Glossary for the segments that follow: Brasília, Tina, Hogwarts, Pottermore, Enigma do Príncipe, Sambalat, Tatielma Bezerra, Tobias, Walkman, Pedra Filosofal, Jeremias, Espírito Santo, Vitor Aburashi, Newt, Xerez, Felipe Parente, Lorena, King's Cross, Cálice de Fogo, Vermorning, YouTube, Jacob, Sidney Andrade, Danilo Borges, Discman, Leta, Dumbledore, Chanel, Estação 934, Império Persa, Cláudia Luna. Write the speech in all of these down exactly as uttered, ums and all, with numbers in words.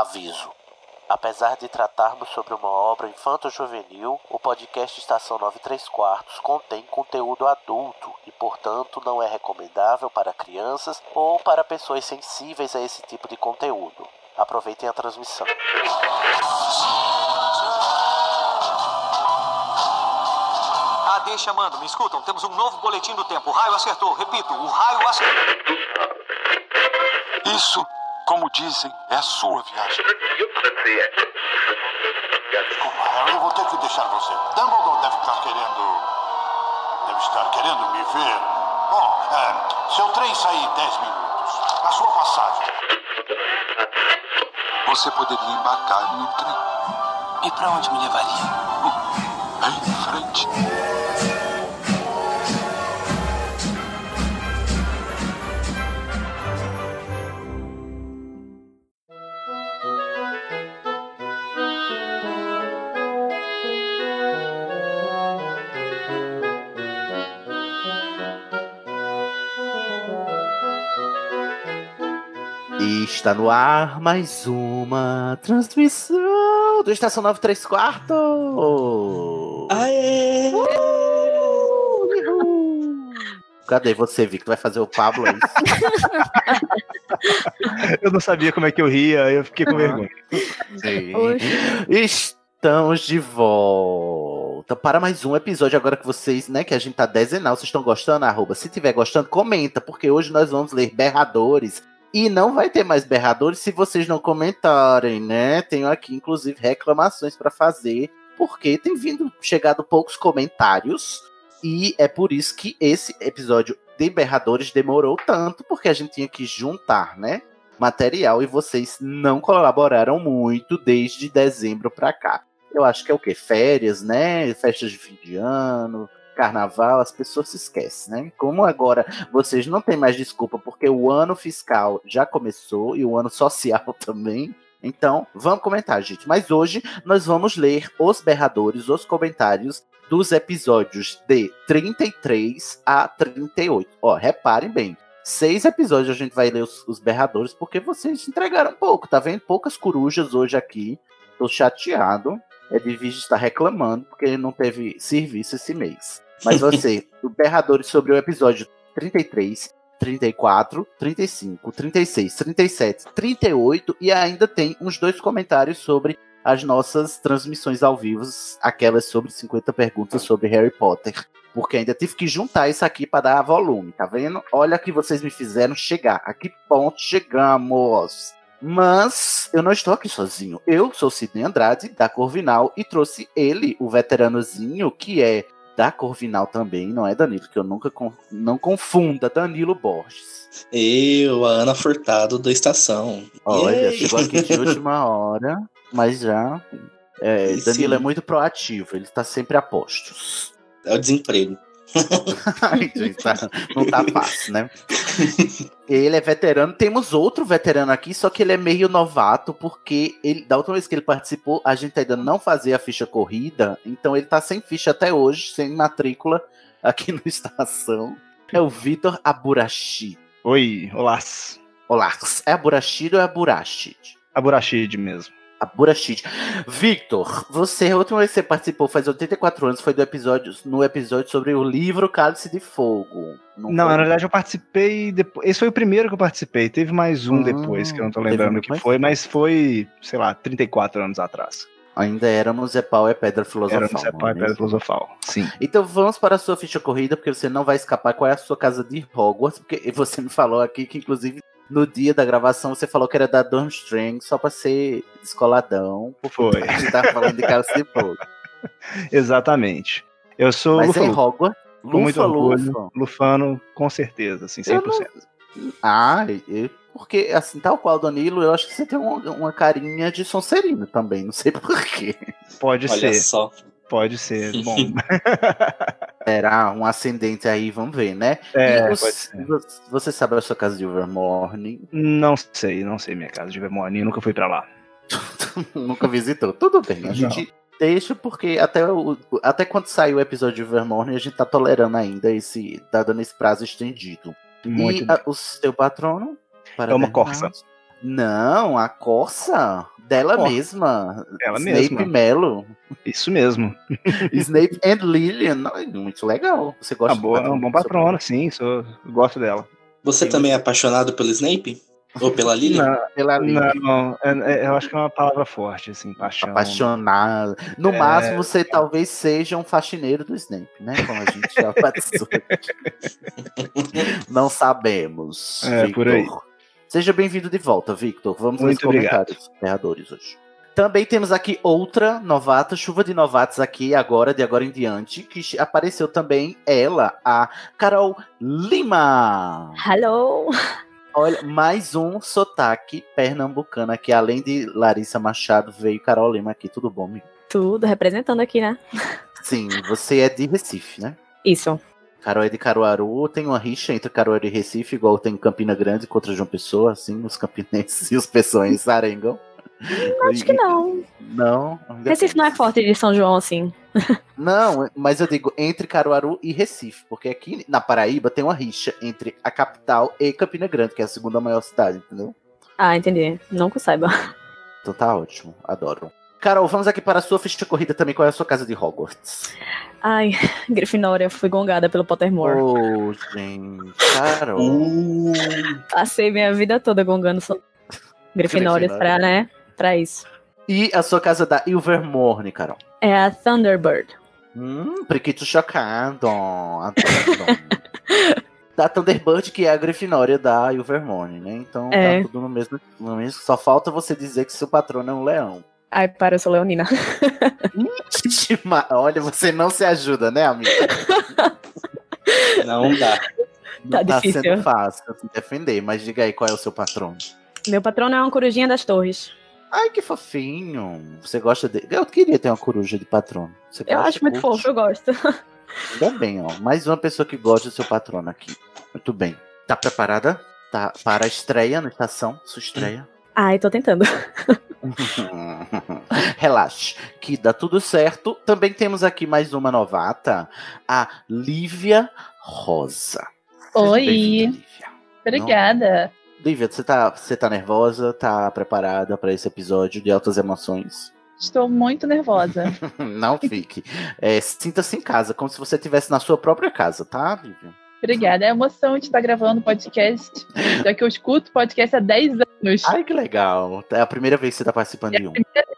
Aviso. Apesar de tratarmos sobre uma obra infanto-juvenil, o podcast Estação nove e três quartos contém conteúdo adulto e, portanto, não é recomendável para crianças ou para pessoas sensíveis a esse tipo de conteúdo. Aproveitem a transmissão. Ah, deixa, mando. Me escutam. Temos um novo boletim do tempo. O raio acertou. Repito, o raio acertou. Isso... Como dizem, é a sua viagem. Desculpa, Harry, eu vou ter que deixar você. Dumbledore deve estar querendo... Deve estar querendo me ver. Bom, é, seu trem sai em dez minutos. A sua passagem. Você poderia embarcar no trem. E pra onde me levaria? Em frente. Está no ar mais uma transmissão do Estação nove e três quartos. Aê! Uhul. Uhul. Cadê você, Vic? Tu vai fazer o Pablo aí? Eu não sabia como é que eu ria, eu fiquei com vergonha. Estamos de volta para mais um episódio. Agora que vocês, né, que a gente tá dezenal, vocês estão gostando? Arroba. Se tiver gostando, comenta, porque hoje nós vamos ler berradores. E não vai ter mais berradores se vocês não comentarem, né? Tenho aqui, inclusive, reclamações para fazer, porque tem vindo, chegado poucos comentários, e é por isso que esse episódio de berradores demorou tanto, porque a gente tinha que juntar, né, material, e vocês não colaboraram muito desde dezembro para cá. Eu acho que é o quê? Férias, né? Festas de fim de ano... Carnaval, as pessoas se esquecem, né? Como agora vocês não têm mais desculpa, porque o ano fiscal já começou e o ano social também. Então, vamos comentar, gente. Mas hoje nós vamos ler os berradores, os comentários dos episódios de trinta e três a trinta e oito. Ó, reparem bem. Seis episódios a gente vai ler os, os berradores, porque vocês entregaram pouco, tá vendo? Poucas corujas hoje aqui. Tô chateado. É de vídeo estar reclamando, porque não teve serviço esse mês. Mas você, o berradores sobre o episódio trinta e três, trinta e quatro, trinta e cinco, trinta e seis, trinta e sete, trinta e oito e ainda tem uns dois comentários sobre as nossas transmissões ao vivo, aquelas sobre cinquenta perguntas sobre Harry Potter, porque ainda tive que juntar isso aqui para dar volume, tá vendo? Olha o que vocês me fizeram chegar, a que ponto chegamos! Mas eu não estou aqui sozinho. Eu sou Sidney Andrade, da Corvinal, e trouxe ele, o veteranozinho, que é da Corvinal também, não é, Danilo? Que eu nunca con- não confunda, Danilo Borges. Eu, a Ana Furtado, da Estação. Olha, Yay! Chegou aqui de última hora, mas já... É, Danilo é muito proativo, ele está sempre a postos. É o desemprego. Ai, gente, tá, não tá fácil, né? Ele é veterano. Temos outro veterano aqui, só que ele é meio novato, porque ele, da última vez que ele participou, a gente ainda não fazia a ficha corrida, então ele tá sem ficha até hoje, sem matrícula aqui no Estação. É o Vitor Aburashi. Oi, olá. Olá. É Aburashi ou é Aburashi? Aburashi mesmo. Aburashi. Victor, você, a última vez que você participou faz oitenta e quatro anos, foi do episódio, no episódio sobre o livro Cálice de Fogo. Não, não na verdade eu participei, depois, esse foi o primeiro que eu participei, teve mais um hum, depois, que eu não tô lembrando o que foi, mas foi, sei lá, trinta e quatro anos atrás. Ainda éramos Epau é Pedra Filosofal. Éramos Epau é Pedra Filosofal, sim. Então vamos para a sua ficha corrida, porque você não vai escapar qual é a sua casa de Hogwarts, porque você me falou aqui que inclusive... No dia da gravação, você falou que era da Durmstrang, só pra ser descoladão. Foi. A gente tava falando de Cálice de Fogo. Exatamente. Eu sou Mas Lufa, em Hogwarts, Lufa, muito orgulho, Lufa. Lufano, com certeza, assim, cem por cento. Não... Ah, eu... porque, assim, tal qual, Danilo, eu acho que você tem uma, uma carinha de Sonserina também, não sei porquê. Pode Olha ser. Olha só. Pode ser, bom. Era um ascendente aí, vamos ver, né? É, os, pode ser. Você sabe a sua casa de Vermorning? Não sei, não sei minha casa de Vermorning, nunca fui pra lá. Nunca visitou? Tudo bem, a gente não. Deixa, porque até, o, até quando sai o episódio de Vermorning, a gente tá tolerando ainda, esse, tá dando esse prazo estendido. Muito e a, o seu patrono? Para é uma Corsa. Não, a corça dela Porra. mesma. Ela Snape mesma. Snape Mello. Isso mesmo. Snape and Lillian. Muito legal. Você gosta ah, boa, de É um bom patrono, sim. Sou, gosto dela. Você sim. também é apaixonado pelo Snape? Ou pela Lillian? Não, pela Lillian. Não, eu acho que é uma palavra forte, assim, paixão. Apaixonado. No é... máximo, você talvez seja um faxineiro do Snape, né? Como a gente já batizou. Não sabemos. É, Victor. Por aí. Seja bem-vindo de volta, Victor. Vamos nos comentários erradores hoje. Também temos aqui outra novata, chuva de novatos aqui agora, de agora em diante, que apareceu também ela, a Carol Lima. Hello! Olha, mais um sotaque pernambucano aqui. Além de Larissa Machado, veio Carol Lima aqui. Tudo bom, amigo? Tudo, representando aqui, né? Sim, você é de Recife, né? Isso. Carol é de Caruaru. Tem uma rixa entre Caruaru e Recife, igual tem Campina Grande contra João Pessoa, assim, os campinenses e os pessoenses arengam. Hum, acho que não. Não? Recife não é forte de São João, assim. Não, mas eu digo entre Caruaru e Recife, porque aqui na Paraíba tem uma rixa entre a capital e Campina Grande, que é a segunda maior cidade, entendeu? Ah, entendi. Não que eu saiba. Então tá ótimo, adoro. Carol, vamos aqui para a sua ficha corrida também. Qual é a sua casa de Hogwarts? Ai, Grifinória, eu fui gongada pelo Pottermore. Oh, gente, Carol. Uh. Passei minha vida toda gongando só Grifinória, Grifinória. Pra, né? Pra isso. E a sua casa da Vermorning, Carol? É a Thunderbird. Hum, priquito chocado. Da Thunderbird, que é a Grifinória da Vermorning, né? Então é. Tá tudo no mesmo, no mesmo. Só falta você dizer que seu patrono é um leão. Ai, para, eu sou leonina. Olha, você não se ajuda, né, amiga? Não dá. Tá, não tá difícil. Sendo fácil se defender, mas diga aí qual é o seu patrono. Meu patrono é uma corujinha das torres. Ai, que fofinho. Você gosta dele? Eu queria ter uma coruja de patrono. Você eu acho muito curte? Fofo, eu gosto. Ainda bem, ó. Mais uma pessoa que gosta do seu patrono aqui. Muito bem. Tá preparada? Tá para a estreia na estação? Sua estreia? Ai, tô tentando. Relaxe, que dá tudo certo. Também temos aqui mais uma novata, a Lívia Rosa. Oi. Lívia. Obrigada. Não... Lívia, você tá, você tá nervosa? Tá preparada para esse episódio de altas emoções? Estou muito nervosa. Não fique. É, sinta-se em casa, como se você estivesse na sua própria casa, tá, Lívia? Obrigada. É a emoção de estar gravando podcast, já que eu escuto podcast há dez anos. Ai, que legal. É a primeira vez que você tá participando é de um. Primeira,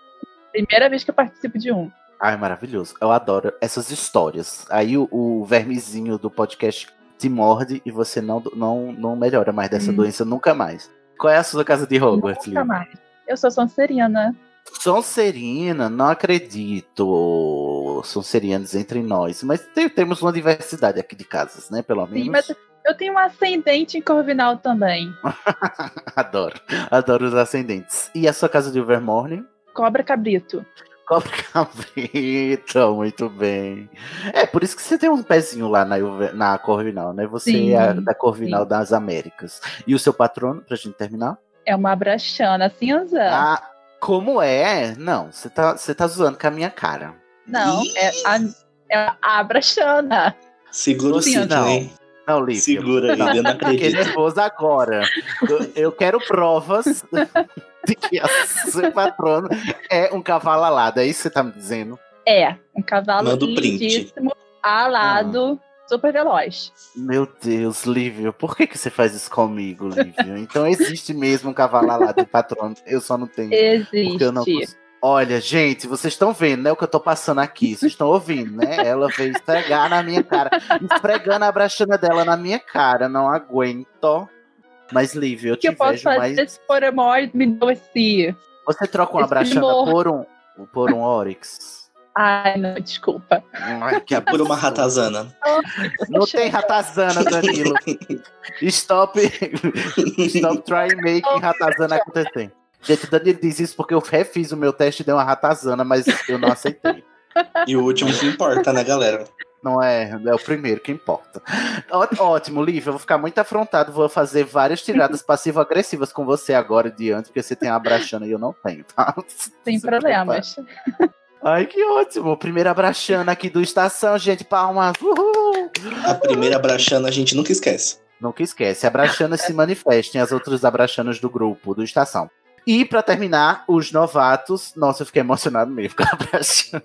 primeira vez que eu participo de um. Ai, maravilhoso. Eu adoro essas histórias. Aí o, o vermezinho do podcast... te morde e você não, não, não melhora mais dessa hum. doença nunca mais. Qual é a sua casa de Hogwarts, Lívia? Nunca mais. Eu sou Sonserina. Sonserina? Não acredito. Sonserianos entre nós. Mas te, temos uma diversidade aqui de casas, né? Pelo menos. Sim, mas eu tenho um ascendente em Corvinal também. Adoro. Adoro os ascendentes. E a sua casa de Vermorning? Cobra Cabrito. Cobra Cabrito, muito bem. É, por isso que você tem um pezinho lá na, na Corvinal, né? Você sim, é da Corvinal sim. das Américas. E o seu patrono, pra gente terminar? É uma abraxana cinza. Ah, como é? Não, você tá, você tá zoando com a minha cara. Não, Ih! é a, é a abraxana. Segura o cinto, hein? Não, Lívia. Segura aí, eu não acredito. Fiquei nervoso agora. Eu, eu quero provas de que a seu patrono é um cavalo alado. É isso que você tá me dizendo? É, um cavalo lindíssimo, alado, ah. super veloz. Meu Deus, Lívia, por que, que você faz isso comigo, Lívia? Então existe mesmo um cavalo alado de patrono. Eu só não tenho. Existe. Porque eu não consigo. Olha, gente, vocês estão vendo, né, o que eu tô passando aqui, vocês estão ouvindo, né? Ela veio esfregar na minha cara, esfregando a abraxana dela na minha cara, não aguento. Mas, Lívia, eu te vejo mais... O que eu posso fazer se for amor, me dou esse... Você troca uma abraxana por um, por um Oryx? Ai, não, desculpa. Ai, que por uma ratazana. Não tem ratazana, Danilo. Stop, stop trying making ratazana acontecer. Gente, o Danilo diz isso porque eu refiz o meu teste e dei uma ratazana, mas eu não aceitei. E o último que importa, né, galera? Não é, é o primeiro que importa. Ó, ótimo, Lívia, eu vou ficar muito afrontado, vou fazer várias tiradas passivo-agressivas com você agora diante, porque você tem uma abraxana e eu não tenho, tá? Sem problemas. Prepara. Ai, que ótimo. Primeira abraxana aqui do Estação, gente, palmas. Uhul. A primeira abraxana a gente nunca esquece. Nunca esquece. Abraxanas se manifestem, as outras abraxanas do grupo, do Estação. E, pra terminar, os novatos... Nossa, eu fiquei emocionado mesmo com a abraxana.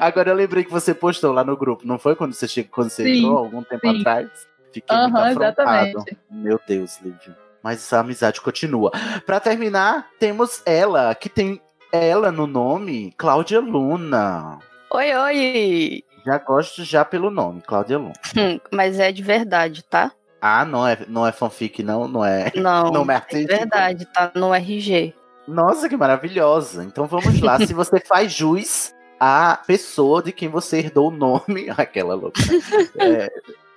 Agora eu lembrei que você postou lá no grupo, não foi? Quando você chegou, quando você sim, entrou, algum tempo sim. atrás? Fiquei uhum, muito afrontado. Exatamente. Meu Deus, Lívia. Mas essa amizade continua. Pra terminar, temos ela, que tem ela no nome, Cláudia Luna. Oi, oi! Já gosto já pelo nome, Cláudia Luna. Hum, mas é de verdade, tá? Ah, não é, não é fanfic, não, não é. Não, não é, é verdade, tá no R G. Nossa, que maravilhosa. Então vamos lá, se você faz jus à pessoa de quem você herdou o nome, aquela louca. É,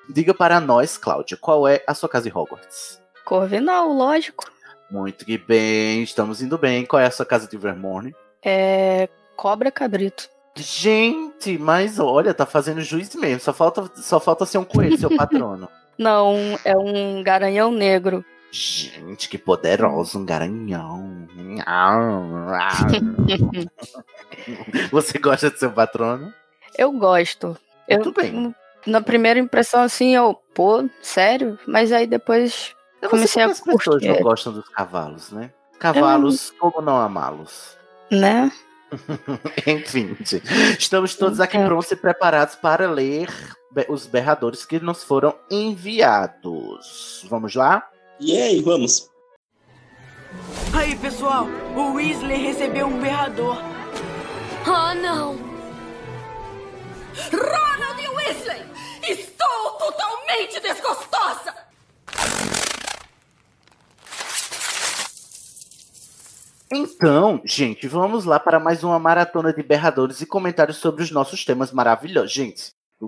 diga para nós, Cláudia, qual é a sua casa em Hogwarts? Corvinal, lógico. Muito que bem, estamos indo bem. Qual é a sua casa de Vermorning? É Cobra Cabrito. Gente, mas olha, tá fazendo juiz mesmo, só falta, só falta ser um coelho, seu patrono. Não, é um garanhão negro. Gente, que poderoso, um garanhão. Você gosta de ser um patrono? Eu gosto. Tudo bem. Na primeira impressão, assim, eu, pô, sério? Mas aí depois eu comecei a curtir. As pessoas não gostam dos cavalos, né? Cavalos, eu... como não amá-los? Né? Enfim, estamos todos aqui prontos e preparados para ler os berradores que nos foram enviados. Vamos lá? E aí, vamos! Aí, pessoal, o Weasley recebeu um berrador. Oh, não! Ronald e Weasley! Estou totalmente desgostosa! Então, gente, vamos lá para mais uma maratona de berradores e comentários sobre os nossos temas maravilhosos. Gente,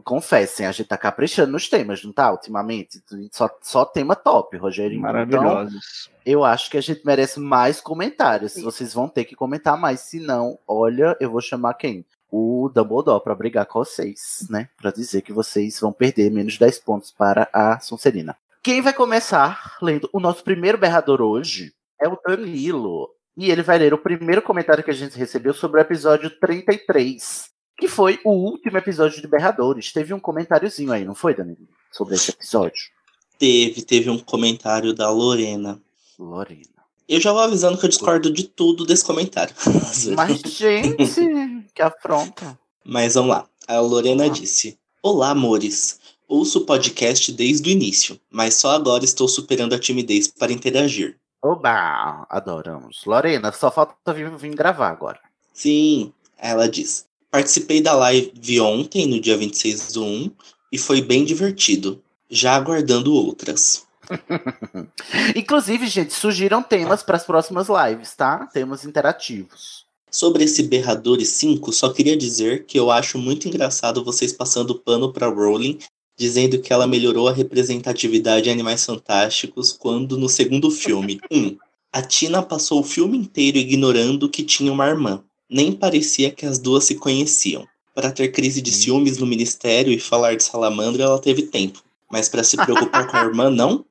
confessem, a gente tá caprichando nos temas, não tá? Ultimamente, só, só tema top, Rogerinho. Maravilhosos. Então, eu acho que a gente merece mais comentários. Sim. Vocês vão ter que comentar mais, se não, olha, eu vou chamar quem? O Dumbledore para brigar com vocês, né? Para dizer que vocês vão perder menos dez pontos para a Sonserina. Quem vai começar lendo o nosso primeiro berrador hoje é o Danilo. E ele vai ler o primeiro comentário que a gente recebeu sobre o episódio trinta e três, que foi o último episódio de Berradores. Teve um comentáriozinho aí, não foi, Danilo? Sobre esse episódio. Teve, teve um comentário da Lorena. Lorena. Eu já vou avisando que eu discordo de tudo desse comentário. Mas, gente, que afronta. Mas vamos lá. A Lorena ah. disse: Olá, amores. Ouço o podcast desde o início, mas só agora estou superando a timidez para interagir. Oba, adoramos. Lorena, só falta vir, vir gravar agora. Sim, ela diz. Participei da live ontem, no dia vinte e seis do um, e foi bem divertido. Já aguardando outras. Inclusive, gente, surgiram temas para as próximas lives, tá? Temas interativos. Sobre esse Berradores cinco, só queria dizer que eu acho muito engraçado vocês passando pano para Rowling, dizendo que ela melhorou a representatividade em Animais Fantásticos quando, no segundo filme, um, a Tina passou o filme inteiro ignorando que tinha uma irmã. Nem parecia que as duas se conheciam. Para ter crise de ciúmes no ministério e falar de salamandra, ela teve tempo. Mas para se preocupar com a irmã, não?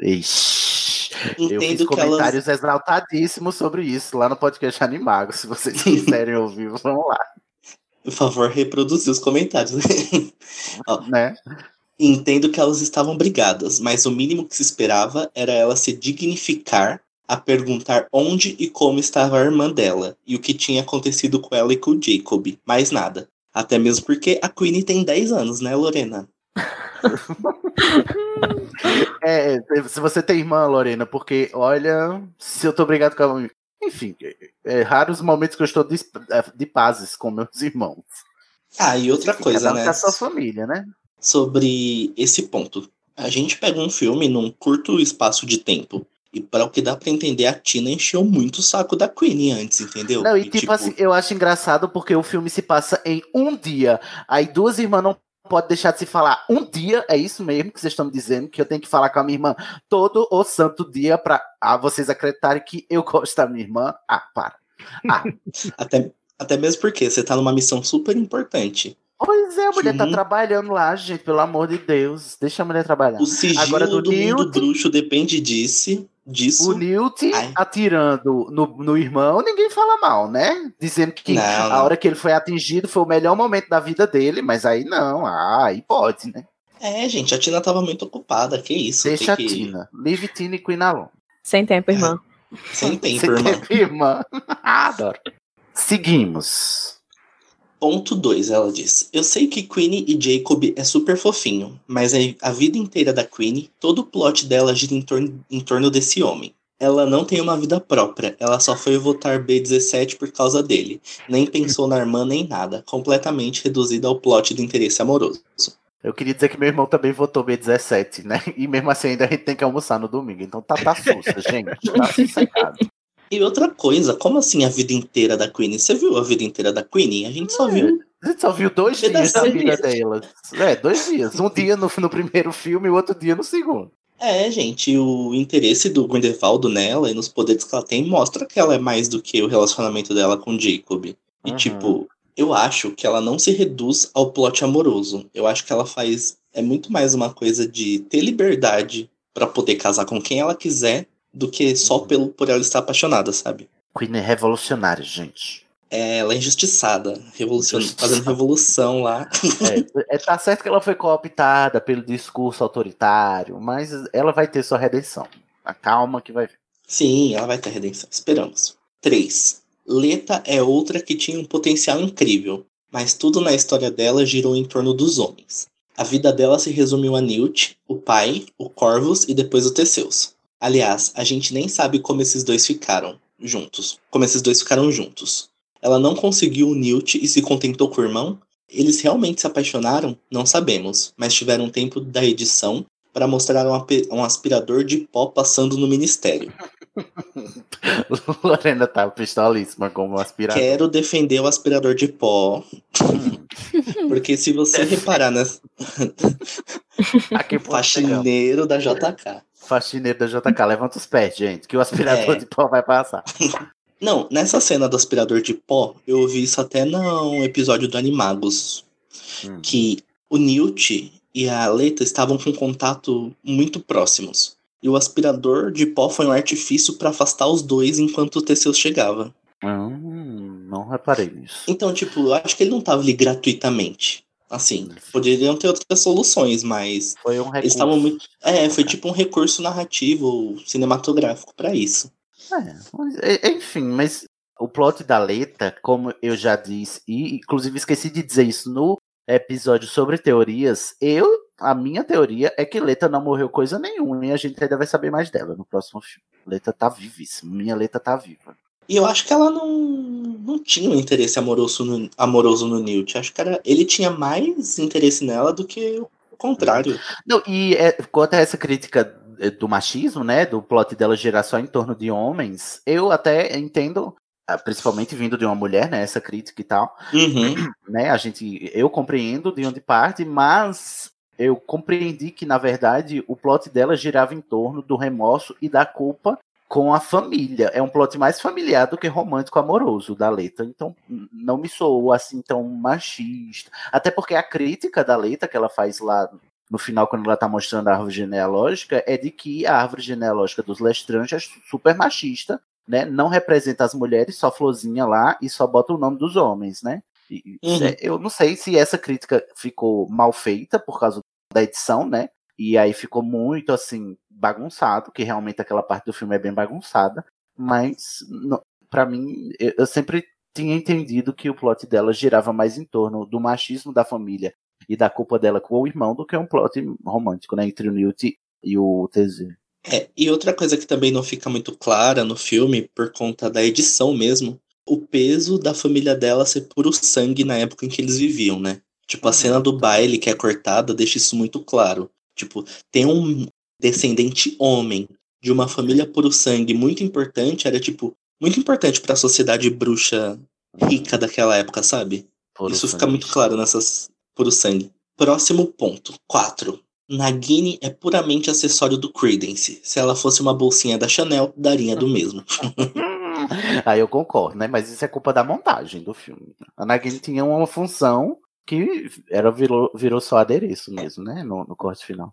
Ixi, eu fiz comentários elas... exaltadíssimos sobre isso lá no podcast Animago. Se vocês quiserem ouvir, vamos lá. Por favor, reproduzir os comentários. Ó, né? Entendo que elas estavam brigadas, mas o mínimo que se esperava era ela se dignificar a perguntar onde e como estava a irmã dela e o que tinha acontecido com ela e com o Jacob. Mais nada. Até mesmo porque a Queenie tem dez anos, né, Lorena? É, se você tem irmã, Lorena, porque, olha, se eu tô brigado com ela... Enfim, é raros momentos que eu estou de, de pazes com meus irmãos. Ah, e outra coisa, né? Cada um com a sua família, né? Sobre esse ponto. A gente pega um filme num curto espaço de tempo. E para o que dá pra entender, a Tina encheu muito o saco da Queenie antes, entendeu? Não, e, e tipo, tipo assim, eu acho engraçado porque o filme se passa em um dia. Aí duas irmãs não podem deixar de se falar. Um dia, é isso mesmo que vocês estão me dizendo? Que eu tenho que falar com a minha irmã todo o santo dia pra... Ah, vocês acreditarem que eu gosto da minha irmã? Ah, para. Ah. até, até mesmo porque você tá numa missão super importante. Pois é, a mulher uhum. tá trabalhando lá, gente. Pelo amor de Deus. Deixa a mulher trabalhar. O sigilo Agora, do, do Newt, mundo bruxo depende disso. disso. O Newt Ai. atirando no, no irmão, ninguém fala mal, né? Dizendo que não, a não. hora que ele foi atingido foi o melhor momento da vida dele. Mas aí não. Ah, aí pode, né? É, gente, a Tina tava muito ocupada, que isso. Deixa a que... Tina. Live Tina e Queen Alone. Sem tempo, irmã. É. Sem tempo, Sem irmã. Tempo, irmã. Adoro. Seguimos. Ponto dois, ela diz. Eu sei que Queenie e Jacob é super fofinho, mas a vida inteira da Queenie, todo o plot dela gira em torno, em torno desse homem. Ela não tem uma vida própria, ela só foi votar B dezessete por causa dele. Nem pensou na irmã, nem nada. Completamente reduzida ao plot do interesse amoroso. Eu queria dizer que meu irmão também votou B dezessete, né? E mesmo assim ainda a gente tem que almoçar no domingo. Então tá, tá sussa, gente. Tá sossegado. E outra coisa, como assim a vida inteira da Queenie? Você viu a vida inteira da Queenie? A gente só viu... A gente só viu dois dias da vida dela. É, dois dias. Um dia no, no primeiro filme e outro dia no segundo. É, gente, o interesse do Grindelwald nela e nos poderes que ela tem mostra que ela é mais do que o relacionamento dela com Jacob. E, uhum. tipo, eu acho que ela não se reduz ao plot amoroso. Eu acho que ela faz... É muito mais uma coisa de ter liberdade pra poder casar com quem ela quiser do que só uhum. pelo, por ela estar apaixonada, sabe? Queen é revolucionária, gente. É, ela é injustiçada, revolucion... fazendo revolução lá. É, tá certo que ela foi cooptada pelo discurso autoritário, mas ela vai ter sua redenção. A calma que vai vir. Sim, ela vai ter redenção, esperamos. três. Leta é outra que tinha um potencial incrível, mas tudo na história dela girou em torno dos homens. A vida dela se resumiu a Newt, o pai, o Corvus e depois o Theseus. Aliás, a gente nem sabe como esses dois ficaram juntos. Como esses dois ficaram juntos. Ela não conseguiu o Newt e se contentou com o irmão? Eles realmente se apaixonaram? Não sabemos, mas tiveram tempo da edição para mostrar um, ap- um aspirador de pó passando no ministério. Lorena tá pistolíssima como aspirador. Quero defender o aspirador de pó. Porque se você reparar nessa... Aqui faxineiro da J K. Faxineiro da J K, levanta os pés, gente, que o aspirador é. de pó vai passar. Não, nessa cena do aspirador de pó, eu ouvi isso até no episódio do Animagos, hum. que o Newt e a Leta estavam com contato muito próximos. E o aspirador de pó foi um artifício para afastar os dois enquanto o Theseus chegava. Hum, não reparei nisso. Então, tipo, eu acho que ele não tava ali gratuitamente. Assim, poderiam ter outras soluções, mas... Foi um recurso. Eles muito... É, foi tipo um recurso narrativo, cinematográfico para isso. É, enfim, mas o plot da Leta, como eu já disse, e inclusive esqueci de dizer isso no episódio sobre teorias, eu, a minha teoria é que Leta não morreu coisa nenhuma e a gente ainda vai saber mais dela no próximo filme. Leta tá vivíssima, minha Leta tá viva. E eu acho que ela não, não tinha um interesse amoroso no, amoroso no Newt, acho que era, ele tinha mais interesse nela do que o contrário. Não, e é, quanto a essa crítica do machismo, né, do plot dela girar só em torno de homens, eu até entendo, principalmente vindo de uma mulher, né, essa crítica e tal, uhum. né, a gente, eu compreendo de onde parte, mas eu compreendi que, na verdade, o plot dela girava em torno do remorso e da culpa com a família, é um plot mais familiar do que romântico amoroso da Leta, então não me soou assim tão machista, até porque a crítica da Leta que ela faz lá no final, quando ela tá mostrando a árvore genealógica, é de que a árvore genealógica dos Lestrange é super machista, né? Não representa as mulheres, só florzinha lá e só bota o nome dos homens, né? E, uhum. é, eu não sei se essa crítica ficou mal feita por causa da edição, né? E aí ficou muito, assim, bagunçado, que realmente aquela parte do filme é bem bagunçada, mas não, pra mim, eu, eu sempre tinha entendido que o plot dela girava mais em torno do machismo da família e da culpa dela com o irmão do que um plot romântico, né, entre o Newt e o Theseus. É, e outra coisa que também não fica muito clara no filme, por conta da edição mesmo, o peso da família dela ser puro sangue na época em que eles viviam, né? Tipo, a cena do baile que é cortada deixa isso muito claro. Tipo, tem um descendente homem de uma família puro sangue muito importante, era tipo, muito importante pra sociedade bruxa rica daquela época, sabe? Puro isso sangue. Fica muito claro nessas... Por o sangue. Próximo ponto. quatro. Nagini é puramente acessório do Credence. Se ela fosse uma bolsinha da Chanel, daria do mesmo. Aí eu concordo, né? Mas isso é culpa da montagem do filme. A Nagini tinha uma função que era, virou, virou só adereço mesmo, né? No, no corte final.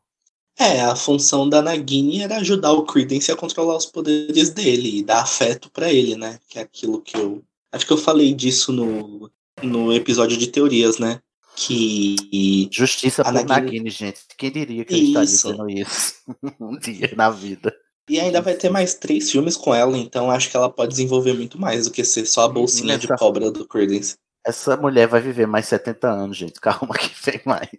É, a função da Nagini era ajudar o Credence a controlar os poderes dele e dar afeto pra ele, né? Que é aquilo que eu... Acho que eu falei disso no, no episódio de teorias, né? que... Justiça por Nagini... Nagini, gente. Quem diria que isso. Ele estaria fazendo isso um dia na vida. E ainda vai ter mais três filmes com ela, então acho que ela pode desenvolver muito mais do que ser só a bolsinha essa... de cobra do Credence. Essa mulher vai viver mais setenta anos, gente. Calma que tem mais.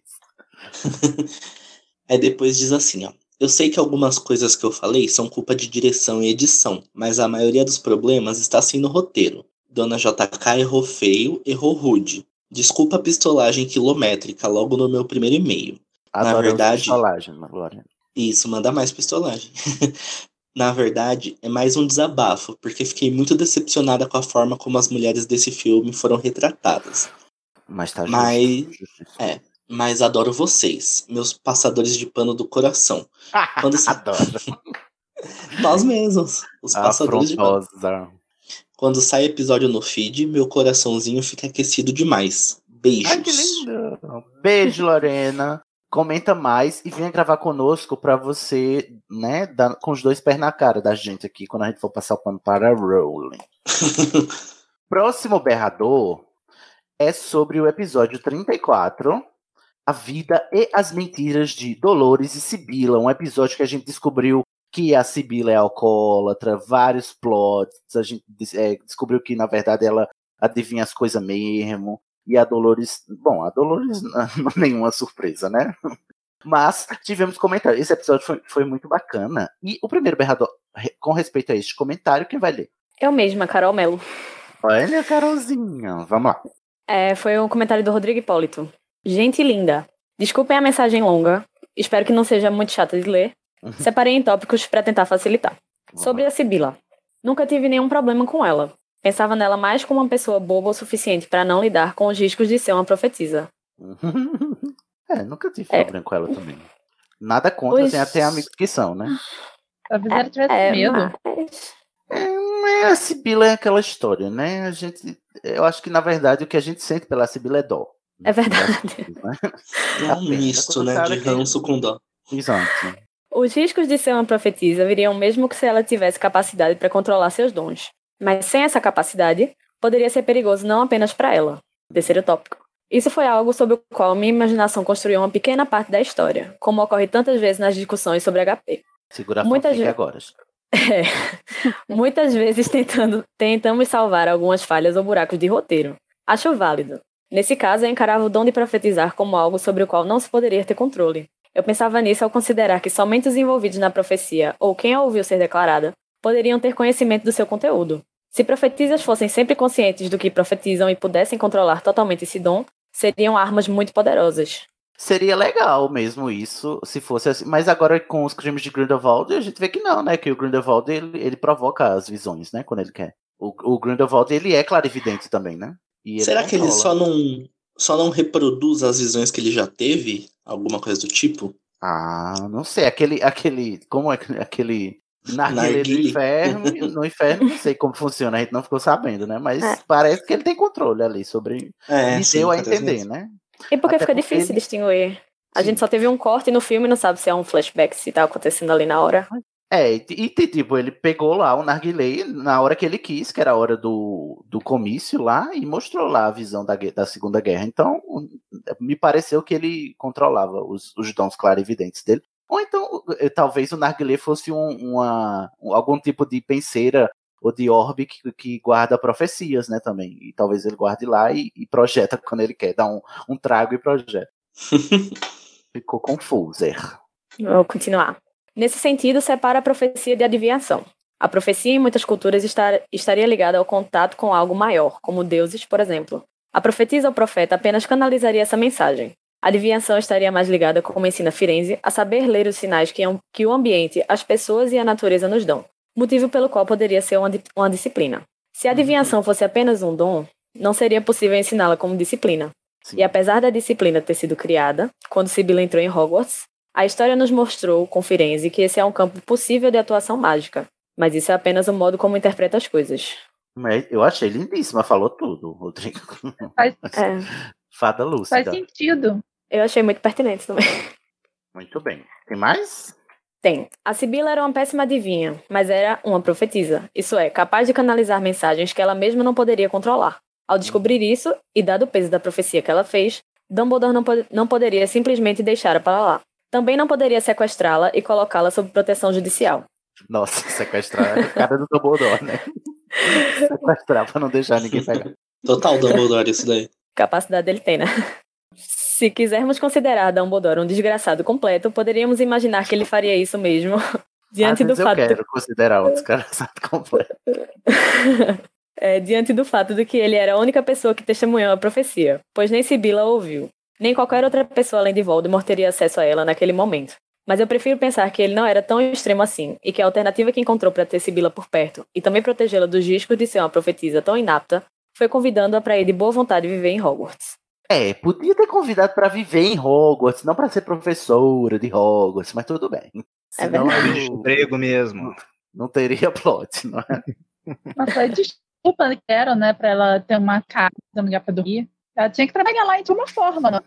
Aí depois diz assim, ó. Eu sei que algumas coisas que eu falei são culpa de direção e edição, mas a maioria dos problemas está assim no roteiro. Dona J K errou feio, errou rude. Desculpa a pistolagem quilométrica logo no meu primeiro e-mail. Adoro. Na verdade, pistolagem, Glória. Isso, manda mais pistolagem. Na verdade, é mais um desabafo, porque fiquei muito decepcionada com a forma como as mulheres desse filme foram retratadas. Mas tá justo. Mas, é, mas adoro vocês, meus passadores de pano do coração. Quando se... Adoro. Nós mesmos, os passadores de pano. Quando sai episódio no feed, meu coraçãozinho fica aquecido demais. Beijos. Ai, que lindo. Beijo, Lorena. Comenta mais e venha gravar conosco pra você, né, dar, com os dois pés na cara da gente aqui, quando a gente for passar o pano para a Rowling. Próximo berrador é sobre o episódio trinta e quatro, A Vida e as Mentiras de Dolores e Sibila, um episódio que a gente descobriu que a Sibila é alcoólatra, vários plots, a gente é, descobriu que, na verdade, ela adivinha as coisas mesmo. E a Dolores... Bom, a Dolores não é nenhuma surpresa, né? Mas tivemos comentário. Esse episódio foi, foi muito bacana. E o primeiro berrador, com respeito a este comentário, quem vai ler? Eu mesma, Carol Mello. Olha, Carolzinha. Vamos lá. É, foi um comentário do Rodrigo Hipólito. Gente linda. Desculpem a mensagem longa. Espero que não seja muito chata de ler. Separei em tópicos para tentar facilitar. Vamos. Sobre a Sibila. Nunca tive nenhum problema com ela. Pensava nela mais como uma pessoa boba o suficiente para não lidar com os riscos de ser uma profetisa. É, nunca tive problema é. com ela também. Nada contra, pois... tem até amigos que são, né? Talvez ela tivesse é, medo. Mas... É, a Sibila é aquela história, né? A gente, eu acho que, na verdade, o que a gente sente pela Sibila é dó. É verdade. É um misto, né? De ranço com dó. Exato. Os riscos de ser uma profetisa viriam mesmo que se ela tivesse capacidade para controlar seus dons. Mas sem essa capacidade, poderia ser perigoso não apenas para ela. Terceiro tópico. Isso foi algo sobre o qual minha imaginação construiu uma pequena parte da história, como ocorre tantas vezes nas discussões sobre H P. Segurar muitas vezes agora. É. Muitas vezes tentando, tentamos salvar algumas falhas ou buracos de roteiro. Acho válido. Nesse caso, eu encarava o dom de profetizar como algo sobre o qual não se poderia ter controle. Eu pensava nisso ao considerar que somente os envolvidos na profecia, ou quem a ouviu ser declarada, poderiam ter conhecimento do seu conteúdo. Se profetizas fossem sempre conscientes do que profetizam e pudessem controlar totalmente esse dom, seriam armas muito poderosas. Seria legal mesmo isso, se fosse assim. Mas agora com os crimes de Grindelwald, a gente vê que não, né? Que o Grindelwald, ele, ele provoca as visões, né? Quando ele quer. O, o Grindelwald, ele é clarividente também, né? E ele Será controla. que ele só não, só não reproduz as visões que ele já teve? Alguma coisa do tipo? Ah, não sei. Aquele... aquele como é aquele... Naquele do inferno, no inferno, não sei como funciona, a gente não ficou sabendo, né? Mas é. parece que ele tem controle ali sobre... É, sim, deu a entender, mesmo. né? E porque Até fica porque difícil ele... distinguir. A sim. gente só teve um corte no filme, não sabe se é um flashback, se tá acontecendo ali na hora. É, e, e tipo, ele pegou lá o narguilé na hora que ele quis, que era a hora do, do comício lá, e mostrou lá a visão da, da Segunda Guerra. Então, me pareceu que ele controlava os, os dons clarividentes dele. Ou então, talvez o narguilé fosse um, uma, algum tipo de penseira ou de orbe que, que guarda profecias, né, também. E talvez ele guarde lá e, e projeta quando ele quer. Dá um, um trago e projeta. Ficou confuso. Vou continuar. Nesse sentido, separa a profecia de adivinhação. A profecia em muitas culturas estar, estaria ligada ao contato com algo maior, como deuses, por exemplo. A profetisa ou profeta apenas canalizaria essa mensagem. A adivinhação estaria mais ligada, como ensina Firenze, a saber ler os sinais que, que o ambiente, as pessoas e a natureza nos dão, motivo pelo qual poderia ser uma, uma disciplina. Se a adivinhação fosse apenas um dom, não seria possível ensiná-la como disciplina. Sim. E apesar da disciplina ter sido criada, quando Sibila entrou em Hogwarts, a história nos mostrou, com Firenze, que esse é um campo possível de atuação mágica, mas isso é apenas o modo como interpreta as coisas. Eu achei lindíssima, falou tudo, Rodrigo. Faz, é. Fada lúcida. Faz sentido. Eu achei muito pertinente também. Muito bem. Tem mais? Tem. A Sibila era uma péssima adivinha, mas era uma profetisa. Isso é, capaz de canalizar mensagens que ela mesma não poderia controlar. Ao descobrir isso, e dado o peso da profecia que ela fez, Dumbledore não, pod- não poderia simplesmente deixá-la para lá. Também não poderia sequestrá-la e colocá-la sob proteção judicial. Nossa, sequestrar é a cara do Dumbledore, né? Sequestrar para não deixar ninguém pegar. Total Dumbledore isso daí. Capacidade dele tem, né? Se quisermos considerar Dumbledore um desgraçado completo, poderíamos imaginar que ele faria isso mesmo. Diante Às do fato eu quero de... considerar um desgraçado completo. É, diante do fato de que ele era a única pessoa que testemunhou a profecia, pois nem Sibila a ouviu. Nem qualquer outra pessoa além de Voldemort teria acesso a ela naquele momento. Mas eu prefiro pensar que ele não era tão extremo assim, e que a alternativa que encontrou para ter Sibila por perto, e também protegê-la dos riscos de ser uma profetisa tão inapta, foi convidando-a para ir de boa vontade viver em Hogwarts. É, podia ter convidado para viver em Hogwarts, não para ser professora de Hogwarts, mas tudo bem. É Senão verdade. É um emprego mesmo. Não teria plot, não é? Mas foi desculpa que deram, né, para ela ter uma casa, um lugar para dormir. Ela tinha que trabalhar lá de uma forma, né?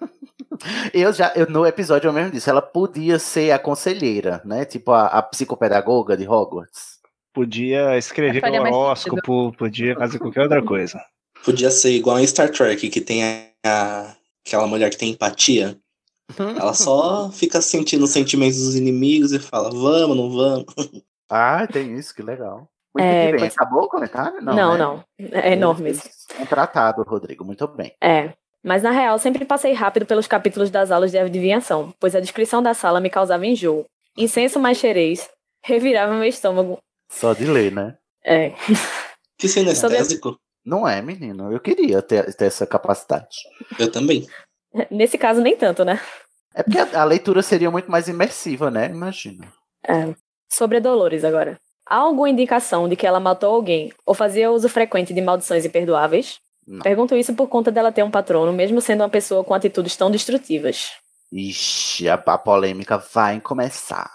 Eu já, eu, no episódio eu mesmo disse, ela podia ser a conselheira, né? Tipo a, a psicopedagoga de Hogwarts. Podia escrever o horóscopo, podia fazer qualquer outra coisa. Podia ser igual em Star Trek, que tem a, a, aquela mulher que tem empatia. Ela só fica sentindo os sentimentos dos inimigos e fala, vamos, não vamos. Ah, tem isso, que legal. Muito é, bem, acabou o comentário? Não, não, né? não. É enorme isso. É tratado, Rodrigo, muito bem. É, mas na real sempre passei rápido pelos capítulos das aulas de adivinhação, pois a descrição da sala me causava enjoo. Incenso mais xerez revirava meu estômago. Só de ler, né? É. Que sinestésico. De... Não é, menino, eu queria ter, ter essa capacidade. Eu também. Nesse caso nem tanto, né? É porque a, a leitura seria muito mais imersiva, né? Imagina. É. Sobre a Dolores agora. Há alguma indicação de que ela matou alguém ou fazia uso frequente de maldições imperdoáveis? Não. Pergunto isso por conta dela ter um patrono, mesmo sendo uma pessoa com atitudes tão destrutivas. Ixi, a, a polêmica vai começar.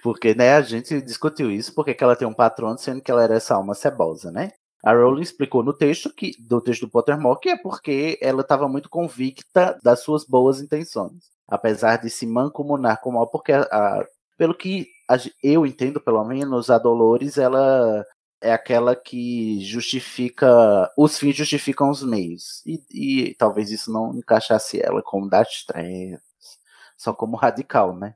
Porque, né, a gente discutiu isso, porque que ela tem um patrono, sendo que ela era essa alma cebosa, né? A Rowling explicou no texto, que, do texto do Pottermore, que é porque ela estava muito convicta das suas boas intenções. Apesar de se mancomunar com o mal, porque a, a, pelo que... eu entendo, pelo menos, a Dolores, ela é aquela que justifica, os fins justificam os meios, e, e talvez isso não encaixasse ela como das trevas, só como radical, né?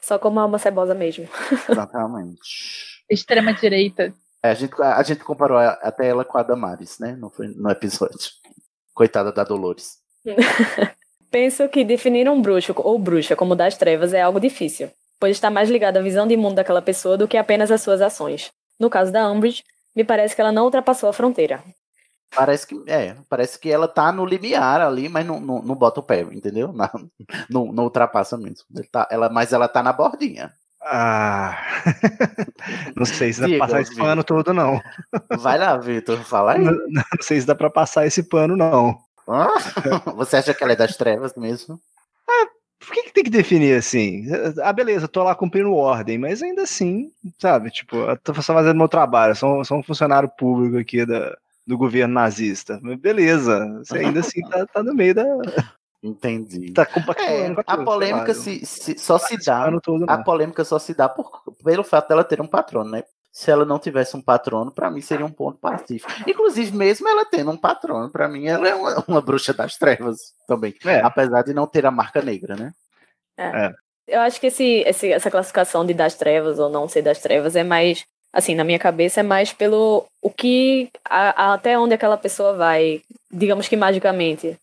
Só como alma cebosa mesmo. Exatamente. Extrema direita. É, a, gente, a, a gente comparou a, até ela com a Damares, né? Não foi no episódio. Coitada da Dolores. Penso que definir um bruxo ou bruxa como das trevas é algo difícil, pois está mais ligada à visão de mundo daquela pessoa do que apenas às suas ações. No caso da Umbridge, me parece que ela não ultrapassou a fronteira. Parece que, é, parece que ela tá no limiar ali, mas não, não, não bota o pé, entendeu? Não, não, não ultrapassa mesmo. Tá, ela, mas ela tá na bordinha. Ah, não sei se dá Diga, pra passar esse pano todo, não. Vai lá, Vitor, fala aí. Não, não sei se dá pra passar esse pano, não. Ah, você acha que ela é das trevas mesmo? Por que, que tem que definir assim? Ah, beleza, tô lá cumprindo ordem, mas ainda assim, sabe, tipo, eu tô só fazendo meu trabalho, sou, sou um funcionário público aqui da, do governo nazista. Mas beleza, você ainda assim tá, tá no meio da... Entendi. Tá é, com a polêmica se, se, só se dá, a polêmica só se dá por, pelo fato dela ter um patrono, né? Se ela não tivesse um patrono, pra mim seria um ponto pacífico. Inclusive, mesmo ela tendo um patrono, pra mim ela é uma, uma bruxa das trevas também. É. Apesar de não ter a marca negra, né? É. É. Eu acho que esse, esse, essa classificação de das trevas ou não ser das trevas é mais, assim, na minha cabeça, é mais pelo o que, a, a, até onde aquela pessoa vai, digamos que magicamente.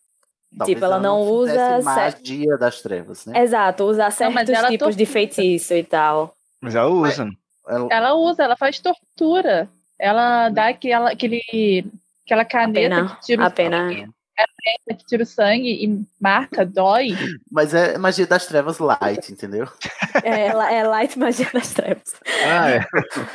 Talvez tipo, ela, ela não usa... magia certo... das trevas, né? Exato, usa certos não, tipos tô... de feitiço e tal. Mas ela usa, mas... Ela... ela usa, ela faz tortura. Ela dá aquela, aquele, aquela caneta pena, que tira o pena. sangue. A caneta que tira o sangue e marca, dói. Mas é magia das trevas light, entendeu? É, é light magia das trevas. Ah, é.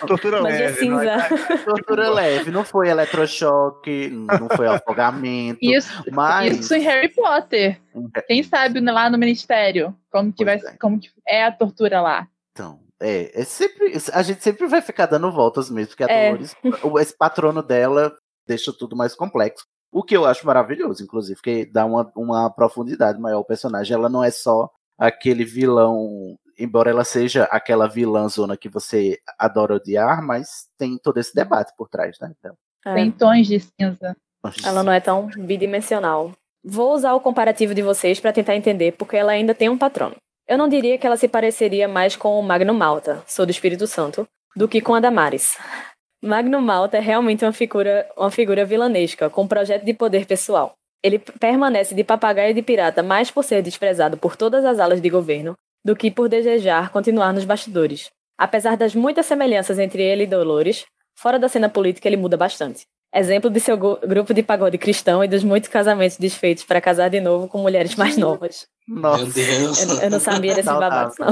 Tortura magia leve. Cinza. Não, tortura leve. Não foi eletrochoque, não foi afogamento. Isso, mas... isso em Harry Potter. Quem sabe lá no ministério como que, vai, como que é a tortura lá. Então... É, é sempre, a gente sempre vai ficar dando voltas mesmo, porque a é. Dolores, esse patrono dela deixa tudo mais complexo. O que eu acho maravilhoso, inclusive, porque dá uma, uma profundidade maior ao personagem. Ela não é só aquele vilão, embora ela seja aquela vilã zona que você adora odiar, mas tem todo esse debate por trás, né? Então, é. Tem tons de cinza. Ela não é tão bidimensional. Vou usar o comparativo de vocês para tentar entender, porque ela ainda tem um patrono. Eu não diria que ela se pareceria mais com o Magno Malta, sou do Espírito Santo, do que com a Damares. Magno Malta é realmente uma figura, uma figura vilanesca, com um projeto de poder pessoal. Ele permanece de papagaio e de pirata mais por ser desprezado por todas as alas de governo do que por desejar continuar nos bastidores. Apesar das muitas semelhanças entre ele e Dolores, fora da cena política ele muda bastante. Exemplo de seu grupo de pagode cristão e dos muitos casamentos desfeitos para casar de novo com mulheres mais novas. Nossa. Meu Deus. Eu, eu não sabia desses babados, não.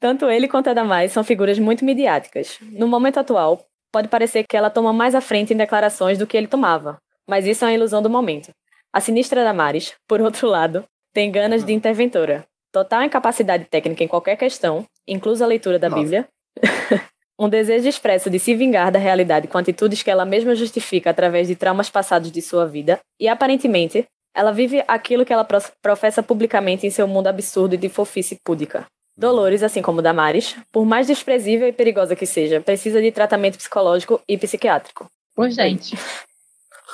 Tanto ele quanto a Damares são figuras muito midiáticas. No momento atual, pode parecer que ela toma mais à frente em declarações do que ele tomava, mas isso é uma ilusão do momento. A sinistra Damares, por outro lado, tem ganas de interventora, total incapacidade técnica em qualquer questão, inclusa a leitura da Nossa. Bíblia, um desejo expresso de se vingar da realidade com atitudes que ela mesma justifica através de traumas passados de sua vida, e aparentemente, ela vive aquilo que ela professa publicamente em seu mundo absurdo e de fofice púdica. Dolores, assim como Damares, por mais desprezível e perigosa que seja, precisa de tratamento psicológico e psiquiátrico. Urgente.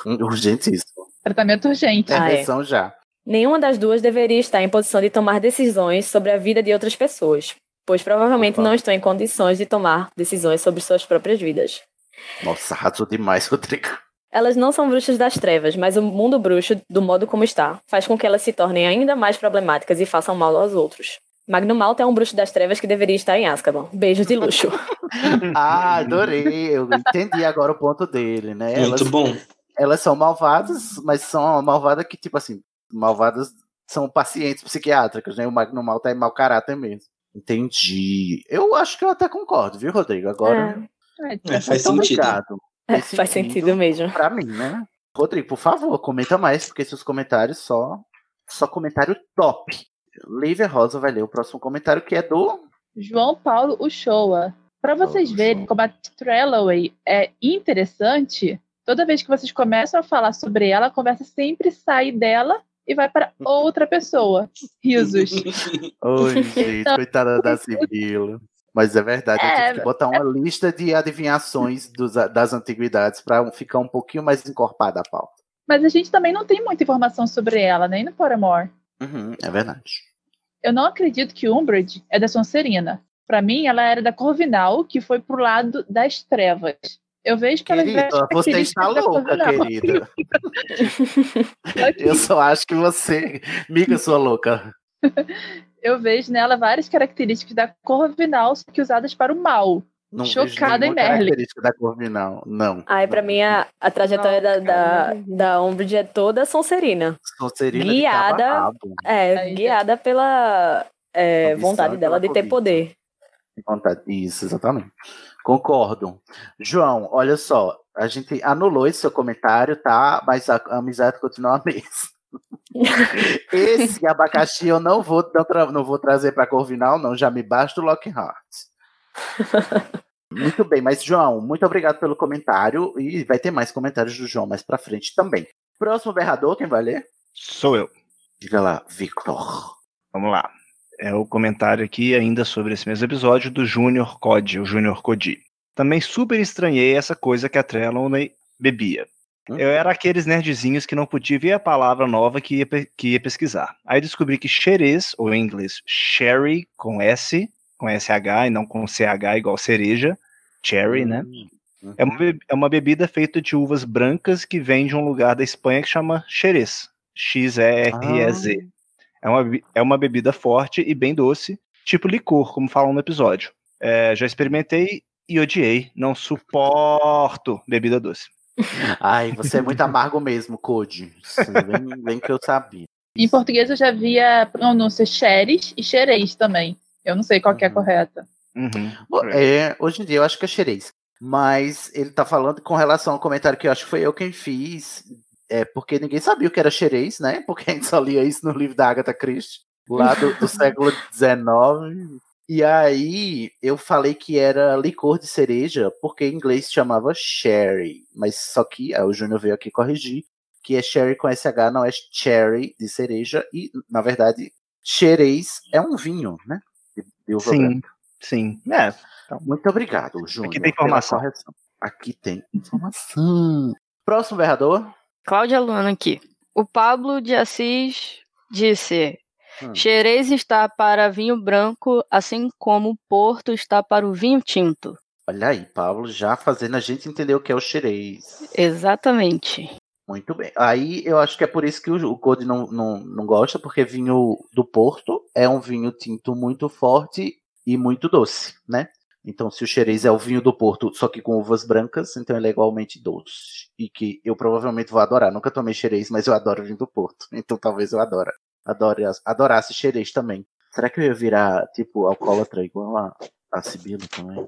Urgentíssimo. Tratamento urgente. Intervenção ah, é. já. Nenhuma das duas deveria estar em posição de tomar decisões sobre a vida de outras pessoas, pois provavelmente Opa. não estão em condições de tomar decisões sobre suas próprias vidas. Nossa, rato demais, Rodrigo. Elas não são bruxas das trevas, mas o mundo bruxo, do modo como está, faz com que elas se tornem ainda mais problemáticas e façam mal aos outros. Magno Malta é um bruxo das trevas que deveria estar em Azkaban. Beijos de luxo. Ah, adorei. Eu entendi agora o ponto dele, né? Muito elas, bom. Elas são malvadas, mas são malvadas que, tipo assim, malvadas são pacientes psiquiátricos, né? O Magno Malta é mau caráter mesmo. Entendi. Eu acho que eu até concordo, viu, Rodrigo? Agora. É, é, faz sentido. É, faz sentido, sentido mesmo. Pra mim, né? Rodrigo, por favor, comenta mais, porque seus comentários só. Só comentário top. Lívia Rosa vai ler o próximo comentário, que é do João Paulo Uchoa. Para vocês Uchoa. verem como a Trelawney é interessante, toda vez que vocês começam a falar sobre ela, a conversa sempre sai dela e vai para outra pessoa. Risos. Oi, gente, coitada da Sibila. Mas é verdade, é, eu tive que botar uma é... lista de adivinhações dos, das antiguidades para ficar um pouquinho mais encorpada a pauta. Mas a gente também não tem muita informação sobre ela, nem no Pottermore. Uhum, é verdade. Eu não acredito que Umbridge é da Sonserina. Pra mim, ela era da Corvinal, que foi pro lado das trevas. Eu vejo que querida, ela... você está louca, querida. Eu só acho que você... Miga sua louca. Eu vejo nela várias características da Corvinal que usadas para o mal. Não Chocada em Merlin. Característica da Corvinal, não. Ai, pra não. mim, a, a trajetória não, da, da, da Umbridge é toda Sonserina. Sonserina guiada, é, guiada pela é, vontade dela de ter poder. Vontade. Isso, exatamente. Concordo. João, olha só, a gente anulou esse seu comentário, tá? Mas a, a amizade continua a mesma. Esse abacaxi eu não vou, não, tra- não vou trazer pra Corvinal, não. Já me basta o Lockhart. Muito bem, mas João, muito obrigado pelo comentário. E vai ter mais comentários do João mais pra frente também. Próximo berrador, quem vai ler? Sou eu. Diga lá, Victor. Vamos lá. É o comentário aqui ainda sobre esse mesmo episódio do Junior Cody, o Junior Cody. Também super estranhei essa coisa que a Trelawney bebia. Hum? Eu era aqueles nerdzinhos que não podia ver a palavra nova que ia, pe- que ia pesquisar. Aí descobri que Xerez, ou em inglês Sherry com S... com S H e não com C H igual cereja, cherry, né? Uhum. É, uma be- é uma bebida feita de uvas brancas que vem de um lugar da Espanha que chama Xerez, X E R E Z. Ah. É, uma be- é uma bebida forte e bem doce, tipo licor, como falam no episódio. É, já experimentei e odiei, não suporto bebida doce. Ai, você é muito amargo mesmo, Cody. Bem, bem que eu sabia. Em português eu já via pronúncia Xerez e Xerez também. Eu não sei qual que é a uhum. correta. Uhum. É, hoje em dia eu acho que é Xerez. Mas ele tá falando com relação ao comentário que eu acho que foi eu quem fiz. É, porque ninguém sabia o que era Xerez, né? Porque a gente só lia isso no livro da Agatha Christie. Lá do, do século dezenove. E aí eu falei que era licor de cereja. Porque em inglês chamava sherry. Mas só que o Júnior veio aqui corrigir. Que é sherry com S H, não é cherry de cereja. E, na verdade, Xerez é um vinho, né? Sim, branca. sim. É. Então, muito obrigado, Júnior. Aqui tem informação. Aqui tem informação. Próximo berrador. Cláudia Luana aqui. O Pablo de Assis disse... Hum. Xerez está para vinho branco, assim como Porto está para o vinho tinto. Olha aí, Pablo, já fazendo a gente entender o que é o xerez. Exatamente. Muito bem. Aí eu acho que é por isso que o Cody não, não, não gosta, porque vinho do Porto é um vinho tinto muito forte e muito doce, né? Então, se o xerez é o vinho do Porto, só que com uvas brancas, então ele é igualmente doce. E que eu provavelmente vou adorar. Nunca tomei xerez, mas eu adoro vinho do Porto. Então, talvez eu adore. Adorasse xerez também. Será que eu ia virar, tipo, alcoólatra igual a, a Sibila também?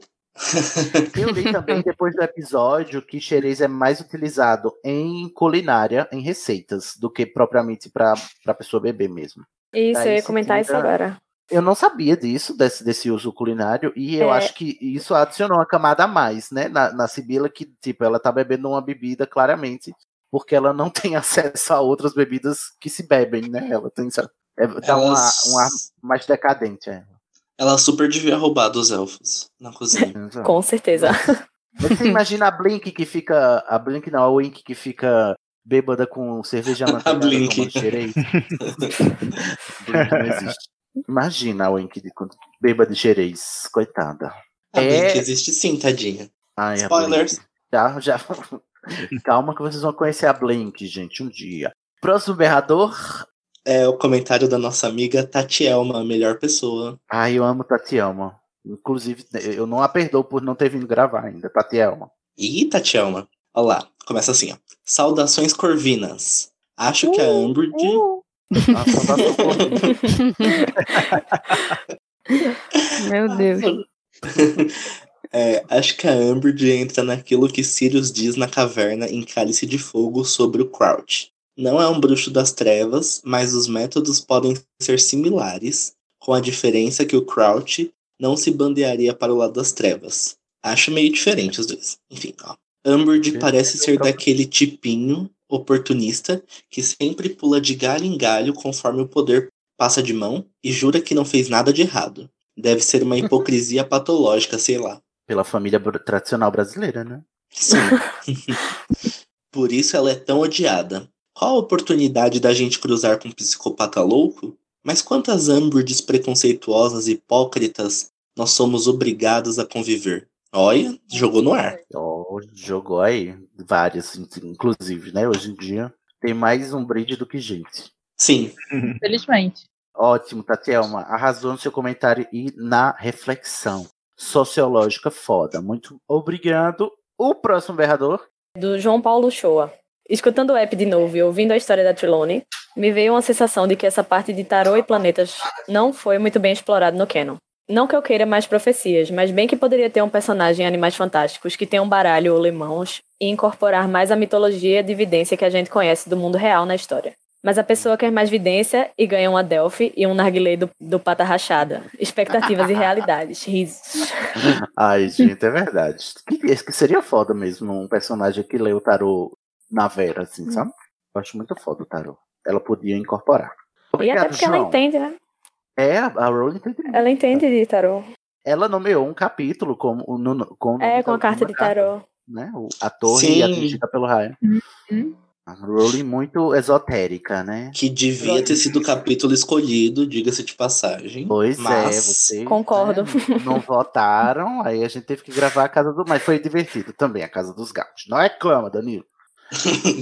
Eu li também, depois do episódio, que xerez é mais utilizado em culinária, em receitas, do que propriamente pra, pra pessoa beber mesmo. Isso, aí, eu ia comentar isso agora. Eu não sabia disso, desse, desse uso culinário, e eu é. acho que isso adicionou uma camada a mais, né? Na, na Sibila, que, tipo, ela tá bebendo uma bebida, claramente, porque ela não tem acesso a outras bebidas que se bebem, né? Ela tem é, dá ela... um, um ar mais decadente. É. Ela super devia roubar dos elfos na cozinha. Com certeza. Você imagina a Blink que fica... A Blink não, a Wink que fica bêbada com cerveja a Blink. Xerez. Blink não existe. Imagina a Wink de, bêbada de xerez. Coitada. A é... Blink existe sim, tadinha. Ai, spoilers. Já, já... Calma que vocês vão conhecer a Blink, gente, um dia. Próximo berrador é o comentário da nossa amiga Tatielma, a melhor pessoa. Ai, eu amo Tatielma. Inclusive, eu não a perdoo por não ter vindo gravar ainda, Tatielma. Ih, Tatielma. Olha lá, começa assim, ó. Saudações corvinas. Acho uh, que a Umbridge... Uh. Meu Deus. É, acho que a Umbridge entra naquilo que Sirius diz na caverna em Cálice de Fogo sobre o Crouch. Não é um bruxo das trevas, mas os métodos podem ser similares, com a diferença que o Crouch não se bandearia para o lado das trevas. Acho meio diferente os dois. Enfim, ó. Umbridge parece ser daquele tipinho oportunista que sempre pula de galho em galho conforme o poder passa de mão e jura que não fez nada de errado. Deve ser uma hipocrisia patológica, sei lá. Pela família tradicional brasileira, né? Sim. Por isso ela é tão odiada. Qual a oportunidade da gente cruzar com um psicopata louco? Mas quantas Umbridges preconceituosas e hipócritas nós somos obrigados a conviver? Olha, jogou no ar. Oh, jogou aí. Várias, inclusive, né? Hoje em dia tem mais Umbridge do que gente. Sim. Felizmente. Ótimo, Tatielma. Arrasou no seu comentário e na reflexão sociológica foda. Muito obrigado. O próximo berrador do João Paulo Uchoa. Escutando o app de novo e ouvindo a história da Trelawney, me veio uma sensação de que essa parte de tarô e planetas não foi muito bem explorada no canon. Não que eu queira mais profecias, mas bem que poderia ter um personagem em Animais Fantásticos que tenha um baralho ou lemãos e incorporar mais a mitologia de vidência que a gente conhece do mundo real na história. Mas a pessoa quer mais vidência e ganha uma Delphi e um narguilé do, do pata rachada. Expectativas e realidades. Risos. Ai, gente, é verdade. Esse que seria foda mesmo, um personagem que lê o tarô na Vera, assim, sabe? Eu acho muito foda o tarô. Ela podia incorporar. Obrigado, e até porque João. Ela entende, né? É, a Rowling entende. Ela entende de tarô. Ela nomeou um capítulo com, no, com, é, com a carta de tarô. Carta, né? A torre Sim. atingida pelo raio. Uhum. A Rowling muito esotérica, né? Que devia ter sido o capítulo escolhido, diga-se de passagem. Pois mas... é, vocês... Concordo. Né, não votaram, aí a gente teve que gravar a Casa do... Mas foi divertido também, a Casa dos Gatos. Não é clama, Danilo.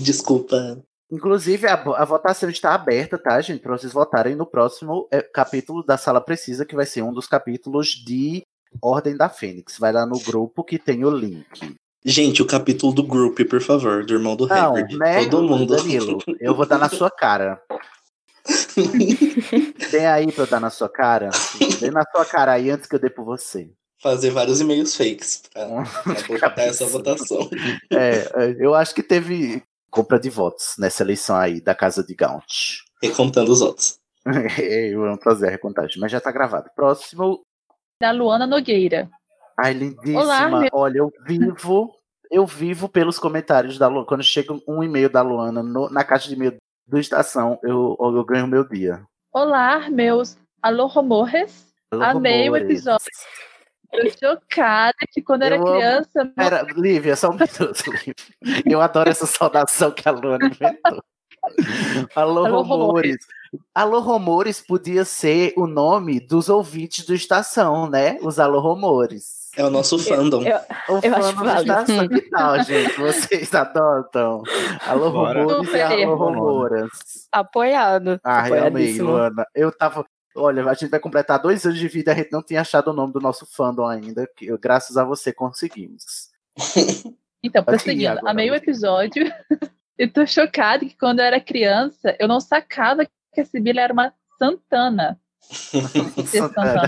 Desculpa. Inclusive, a, a votação está aberta, tá, gente? Pra vocês votarem no próximo é, capítulo da Sala Precisa, que vai ser um dos capítulos de Ordem da Fênix. Vai lá no grupo que tem o link. Gente, o capítulo do Group, por favor, do irmão do Hagrid. Né? Todo mundo. Danilo, eu vou dar na sua cara. Dê aí pra eu dar na sua cara. Dê na sua cara aí antes que eu dê por você. Fazer vários e-mails fakes pra, pra botar essa votação. É, eu acho que teve compra de votos nessa eleição aí da Casa de Gaunt. Recontando os votos. Eu vou fazer a recontagem, mas já tá gravado. Próximo. Da Luana Nogueira. Ai, lindíssima. Olá, meu... Olha, eu vivo, eu vivo pelos comentários da Luana. Quando chega um e-mail da Luana no, na caixa de e-mail do Estação, eu, eu ganho o meu dia. Olá, meus alô, rumores. Amei o episódio. Tô chocada que quando eu era amo... criança... Era... Não... Lívia, só um minuto, Lívia. Eu adoro essa saudação que a Luana inventou. Alô, Alô Rumores. Alô Rumores podia ser o nome dos ouvintes do Estação, né? Os Alô Rumores. É o nosso fandom. Eu, eu, o eu fandom do Estação. Que tal, gente? Vocês adotam. Alô Bora. Rumores e Alô Rumoras. Apoiado. Ah, eu amei, Luana. Eu tava... Olha, a gente vai completar dois anos de vida, a gente não tinha achado o nome do nosso fandom ainda, que eu, graças a você conseguimos. Então, prosseguindo, amei o episódio. Eu tô chocada que quando eu era criança, eu não sacava que a Sibila era uma Santana. Santana.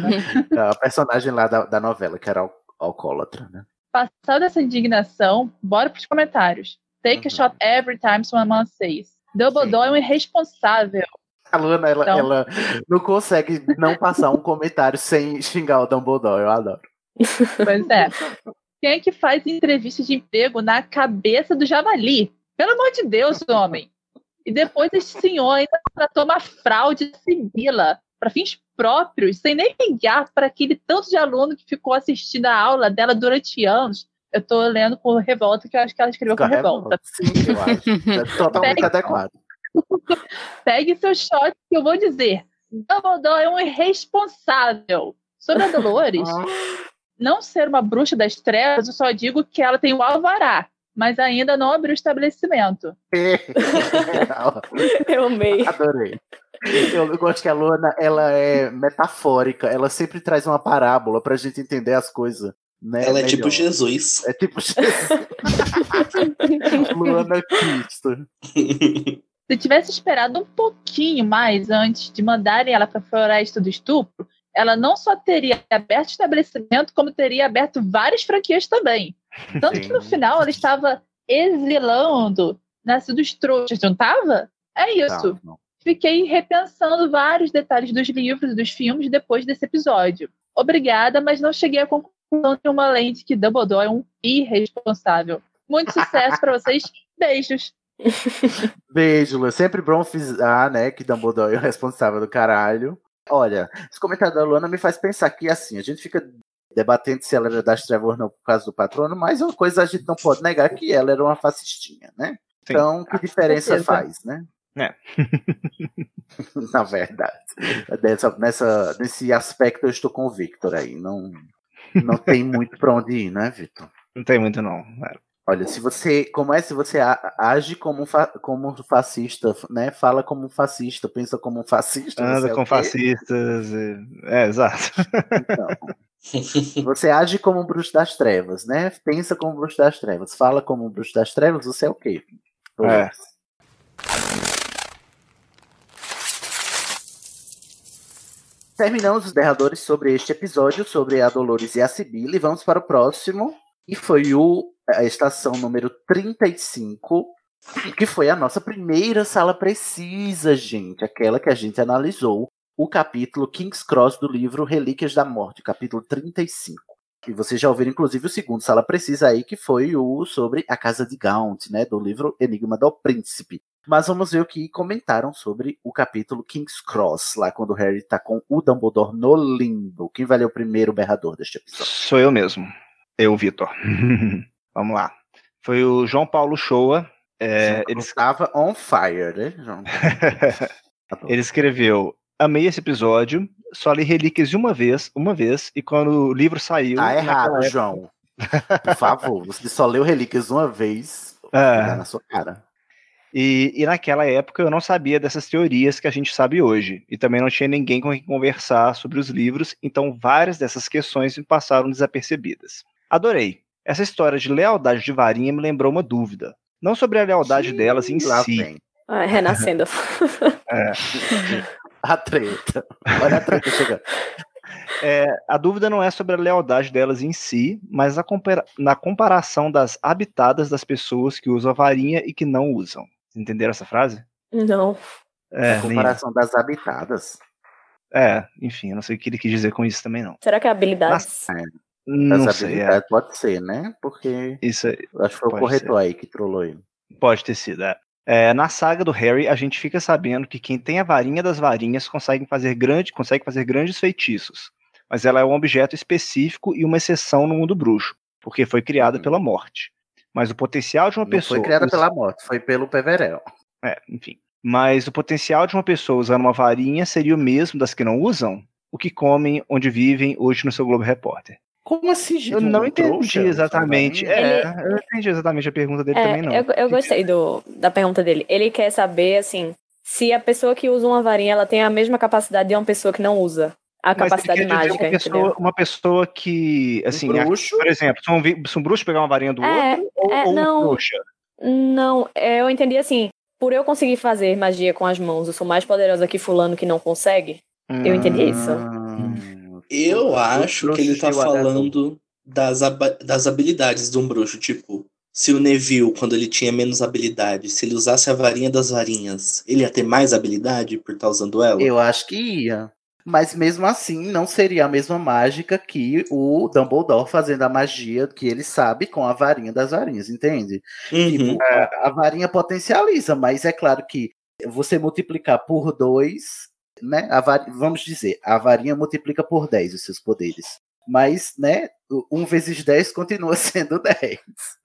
Não, a personagem lá da, da novela, que era al- alcoólatra, né? Passada essa indignação, bora pros comentários. Take uhum. a shot every time someone says. Dumbledore é um irresponsável. A Luana, ela, então... ela não consegue não passar um comentário sem xingar o Dumbledore, eu adoro. Pois é. Quem é que faz entrevista de emprego na cabeça do javali? Pelo amor de Deus, homem. E depois esse senhor ainda tratou uma fraude de Sibila para fins próprios, sem nem ligar para aquele tanto de aluno que ficou assistindo a aula dela durante anos. Eu tô lendo por revolta, que eu acho que ela escreveu com revolta. Sim, eu acho. É totalmente adequado. Pegue seu shot que eu vou dizer. Dumbledore é um irresponsável. Sobre a Dolores, não ser uma bruxa das trevas, eu só digo que ela tem o alvará, mas ainda não abriu o estabelecimento. Eu amei. Adorei. Eu gosto que a Luana, ela é metafórica, ela sempre traz uma parábola pra gente entender as coisas. Né, ela é melhor. Tipo Jesus. É tipo Jesus. Luana Cristo. Se tivesse esperado um pouquinho mais antes de mandarem ela para a Floresta do Estupro, ela não só teria aberto o estabelecimento, como teria aberto várias franquias também. Tanto Sim. que no final ela estava exilando Nascido dos Trouxas, não estava? É isso. Não, não. Fiquei repensando vários detalhes dos livros e dos filmes depois desse episódio. Obrigada, mas não cheguei à conclusão de uma lente que Dumbledore é um irresponsável. Muito sucesso para vocês. Beijos. Beijo, Lu. Sempre bom frisar, né, que Dumbledore é o responsável do caralho. Olha, esse comentário da Luana me faz pensar que, assim, a gente fica debatendo se ela era das trevas ou não por causa do patrono, mas uma coisa a gente não pode negar, que ela era uma fascistinha, né? Sim. Então, que diferença faz, né? É. Na verdade. Dessa, nessa, nesse aspecto eu estou com o Victor aí. Não, não tem muito pra onde ir, né, Victor? Não tem muito, não. É. Olha, se você, como é, se você age como um, fa, como um fascista, né? Fala como um fascista, pensa como um fascista. Anda com fascistas. E... É, exato. Então, você age como um bruxo das trevas, né? Pensa como um bruxo das trevas. Fala como um bruxo das trevas, você é o quê? É. Terminamos os derradores sobre este episódio, sobre a Dolores e a Sibila, e vamos para o próximo, e foi o a estação número trinta e cinco, que foi a nossa primeira sala precisa, gente. Aquela que a gente analisou o capítulo King's Cross do livro Relíquias da Morte, capítulo trinta e cinco. E vocês já ouviram, inclusive, o segundo sala precisa aí, que foi o sobre a Casa de Gaunt, né, do livro Enigma do Príncipe. Mas vamos ver o que comentaram sobre o capítulo King's Cross, lá quando o Harry tá com o Dumbledore no limbo. Quem vai ler o primeiro berrador deste episódio? Sou eu mesmo. Eu, Vitor. Vamos lá. Foi o João Paulo Uchoa. É, ele estava on fire, né, João? Ele escreveu: amei esse episódio, só li Relíquias de uma vez, uma vez, e quando o livro saiu... Tá errado, época... João. Por favor, você só leu Relíquias uma vez, ah. na sua cara. E, e naquela época eu não sabia dessas teorias que a gente sabe hoje, e também não tinha ninguém com quem conversar sobre os livros, então várias dessas questões me passaram desapercebidas. Adorei. Essa história de lealdade de varinha me lembrou uma dúvida. Não sobre a lealdade Sim, delas em si. Vem. Ah, renascendo. É. A treta. Olha a treta chegando. É, a dúvida não é sobre a lealdade delas em si, mas na, compara- na comparação das habitadas das pessoas que usam a varinha e que não usam. Entenderam essa frase? Não. É, a comparação nem... das habitadas. É, enfim, eu não sei o que ele quis dizer com isso também, não. Será que é habilidades... Nas... Não As sei, é. Pode ser, né? Porque isso aí, acho que foi o corretor ser. aí que trollou ele. Pode ter sido, é. É, na saga do Harry, a gente fica sabendo que quem tem a varinha das varinhas consegue fazer, grande, consegue fazer grandes feitiços. mas ela é um objeto específico e uma exceção no mundo bruxo, porque foi criada hum. pela morte. Mas o potencial de uma Não pessoa... foi criada usa... pela morte, foi pelo Peverel. É, enfim. Mas o potencial de uma pessoa usando uma varinha seria o mesmo das que não usam, o que comem, onde vivem, hoje no seu Globo Repórter. Como assim, gente? Eu não entendi exatamente. É, ele... Eu entendi exatamente a pergunta dele é, também, não. Eu, eu gostei do, da pergunta dele. Ele quer saber, assim, se a pessoa que usa uma varinha, ela tem a mesma capacidade de uma pessoa que não usa a Mas capacidade mágica. Uma pessoa, uma pessoa que, assim, um bruxo? A, por exemplo, se um, se um bruxo pegar uma varinha do é, outro, ou, é, ou não, um bruxa? Não, eu entendi assim, por eu conseguir fazer magia com as mãos, eu sou mais poderosa que fulano que não consegue. Hum, eu entendi isso. Eu acho que ele tá falando das, das habilidades de um bruxo, tipo, se o Neville, quando ele tinha menos habilidade, se ele usasse a varinha das varinhas, ele ia ter mais habilidade por estar usando ela? Eu acho que ia. Mas mesmo assim, não seria a mesma mágica que o Dumbledore fazendo a magia que ele sabe com a varinha das varinhas, entende? Uhum. Tipo, a, a varinha potencializa, mas é claro que você multiplicar por dois, né? A var... Vamos dizer, a varinha multiplica por dez os seus poderes. Mas, né, um vezes dez continua sendo dez.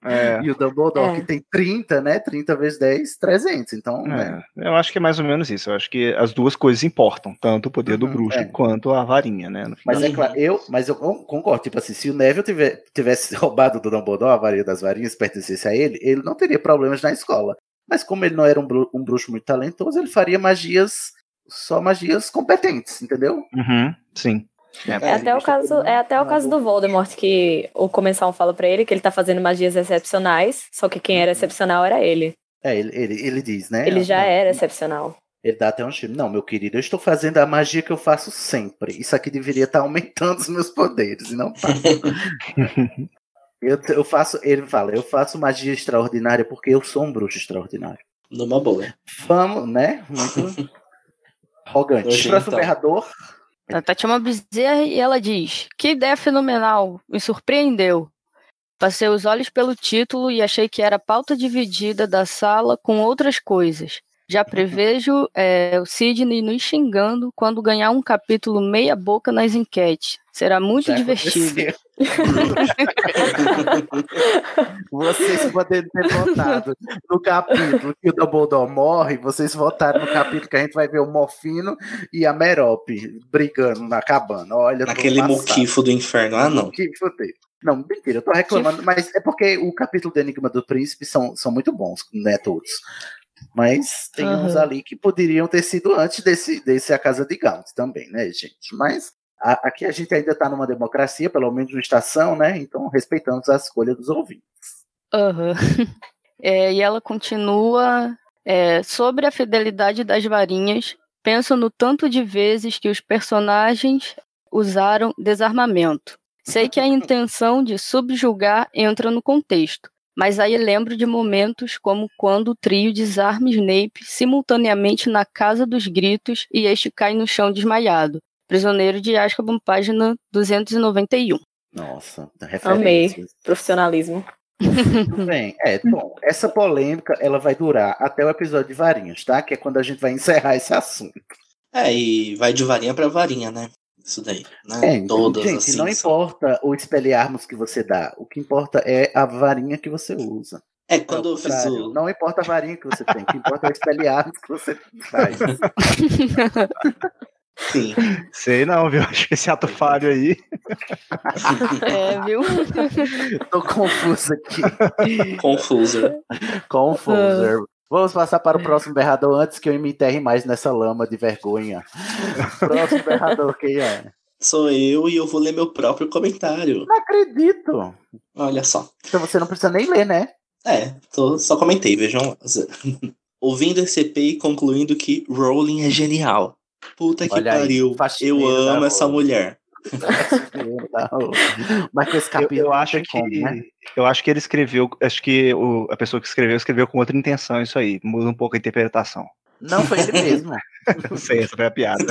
É. E o Dumbledore, é. que tem trinta, né? trinta vezes dez, trezentos. Então, é. né? Eu acho que é mais ou menos isso. Eu acho que as duas coisas importam, tanto o poder do uhum, bruxo é. quanto a varinha, né? No final. Mas é claro, eu, mas eu concordo. Tipo assim, se o Neville tiver, tivesse roubado do Dumbledore a varinha das varinhas, pertencesse a ele, ele não teria problemas na escola. Mas como ele não era um bruxo, um bruxo muito talentoso, ele faria magias, só magias competentes, entendeu? Uhum, sim. É, é, até o caso, é até o caso do Voldemort que o Comensal fala pra ele que ele tá fazendo magias excepcionais, só que quem era excepcional era ele. É, ele, ele, ele diz, né? Ele já é, era excepcional. Ele dá até um time. Não, meu querido, eu estou fazendo a magia que eu faço sempre. Isso aqui deveria estar aumentando os meus poderes, e não tá. eu, eu faço, ele fala, eu faço magia extraordinária porque eu sou um bruxo extraordinário. Numa boa. Vamos, né? Muito arrogante. Hoje, Próximo então. Berrador... A Tatielma Bezerra, e ela diz: que ideia fenomenal, me surpreendeu. Passei os olhos pelo título e achei que era pauta dividida da sala com outras coisas. Já prevejo é, o Sidney nos xingando quando ganhar um capítulo meia boca nas enquetes. Será muito Já divertido. Vocês podem ter votado no capítulo que o Dumbledore morre, vocês votaram no capítulo que a gente vai ver o Morfino e a Merope brigando na cabana. Olha, aquele moquifo do inferno. Ah, não. Não, mentira, eu tô reclamando, mas é porque o capítulo do Enigma do Príncipe são, são muito bons, né, todos. Mas tem uhum. uns ali que poderiam ter sido antes desse, desse A Casa de Gaunt também, né, gente? Mas a, aqui a gente ainda está numa democracia, pelo menos na estação, né? Então respeitamos a escolha dos ouvintes. Uhum. É, e ela continua é, sobre a fidelidade das varinhas. Penso no tanto de vezes que os personagens usaram desarmamento. Sei que a intenção de subjugar entra no contexto. Mas aí lembro de momentos como quando o trio desarma Snape simultaneamente na Casa dos Gritos e este cai no chão desmaiado. Prisioneiro de Azkaban, página duzentos e noventa e um. Nossa, referência. Amei, profissionalismo. Tudo bem, é, bom, essa polêmica ela vai durar até o episódio de varinhas, tá? Que é quando a gente vai encerrar esse assunto. É, e vai de varinha pra varinha, né? Isso daí, né? É, Todas gente, assim, não importa são... o espelharmos que você dá, o que importa é a varinha que você usa. É, quando eu fiz o... Não importa a varinha que você tem, o que importa é o espelharmos que você faz. Sim. Sei não, viu? Acho que esse ato falho aí. É, viu? Tô confuso aqui. Confuser. Confuser. Vamos passar para o próximo berrador antes que eu me enterre mais nessa lama de vergonha. Próximo berrador, quem é? Sou eu e eu vou ler meu próprio comentário. Não acredito! Olha só. Então você não precisa nem ler, né? É, tô, só comentei, vejam lá. Ouvindo esse E P e concluindo que Rowling é genial. Puta que Olha pariu, aí, eu amo essa mulher. Mas esse capítulo eu, eu acho que como, né? Eu acho que ele escreveu, acho que o, a pessoa que escreveu escreveu com outra intenção isso aí, muda um pouco a interpretação. Não foi ele mesmo. Não sei, essa foi a piada.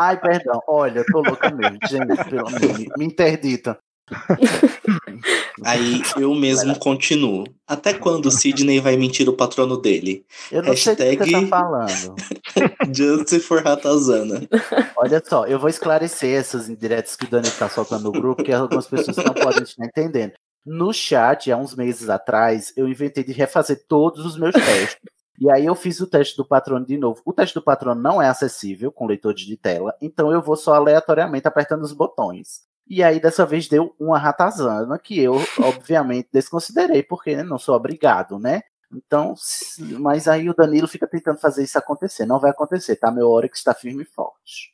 Ai, perdão. Olha, eu tô louco mesmo, gente, pelo amor, me interdita. Aí eu mesmo continuo. Até quando o Sidney vai mentir o patrono dele? Eu não Hashtag... sei o que você tá falando. Justice for Ratazana. Olha só, eu vou esclarecer essas indiretas que o Dani tá soltando no grupo, que algumas pessoas não podem estar entendendo. No chat, há uns meses atrás, eu inventei de refazer todos os meus testes. E aí eu fiz o teste do patrono de novo. O teste do patrono não é acessível com leitor de tela, então eu vou só aleatoriamente apertando os botões. E aí dessa vez deu uma ratazana, que eu obviamente desconsiderei, porque não sou obrigado, né? Então, mas aí o Danilo fica tentando fazer isso acontecer. Não vai acontecer, tá? Meu Oryx está firme e forte.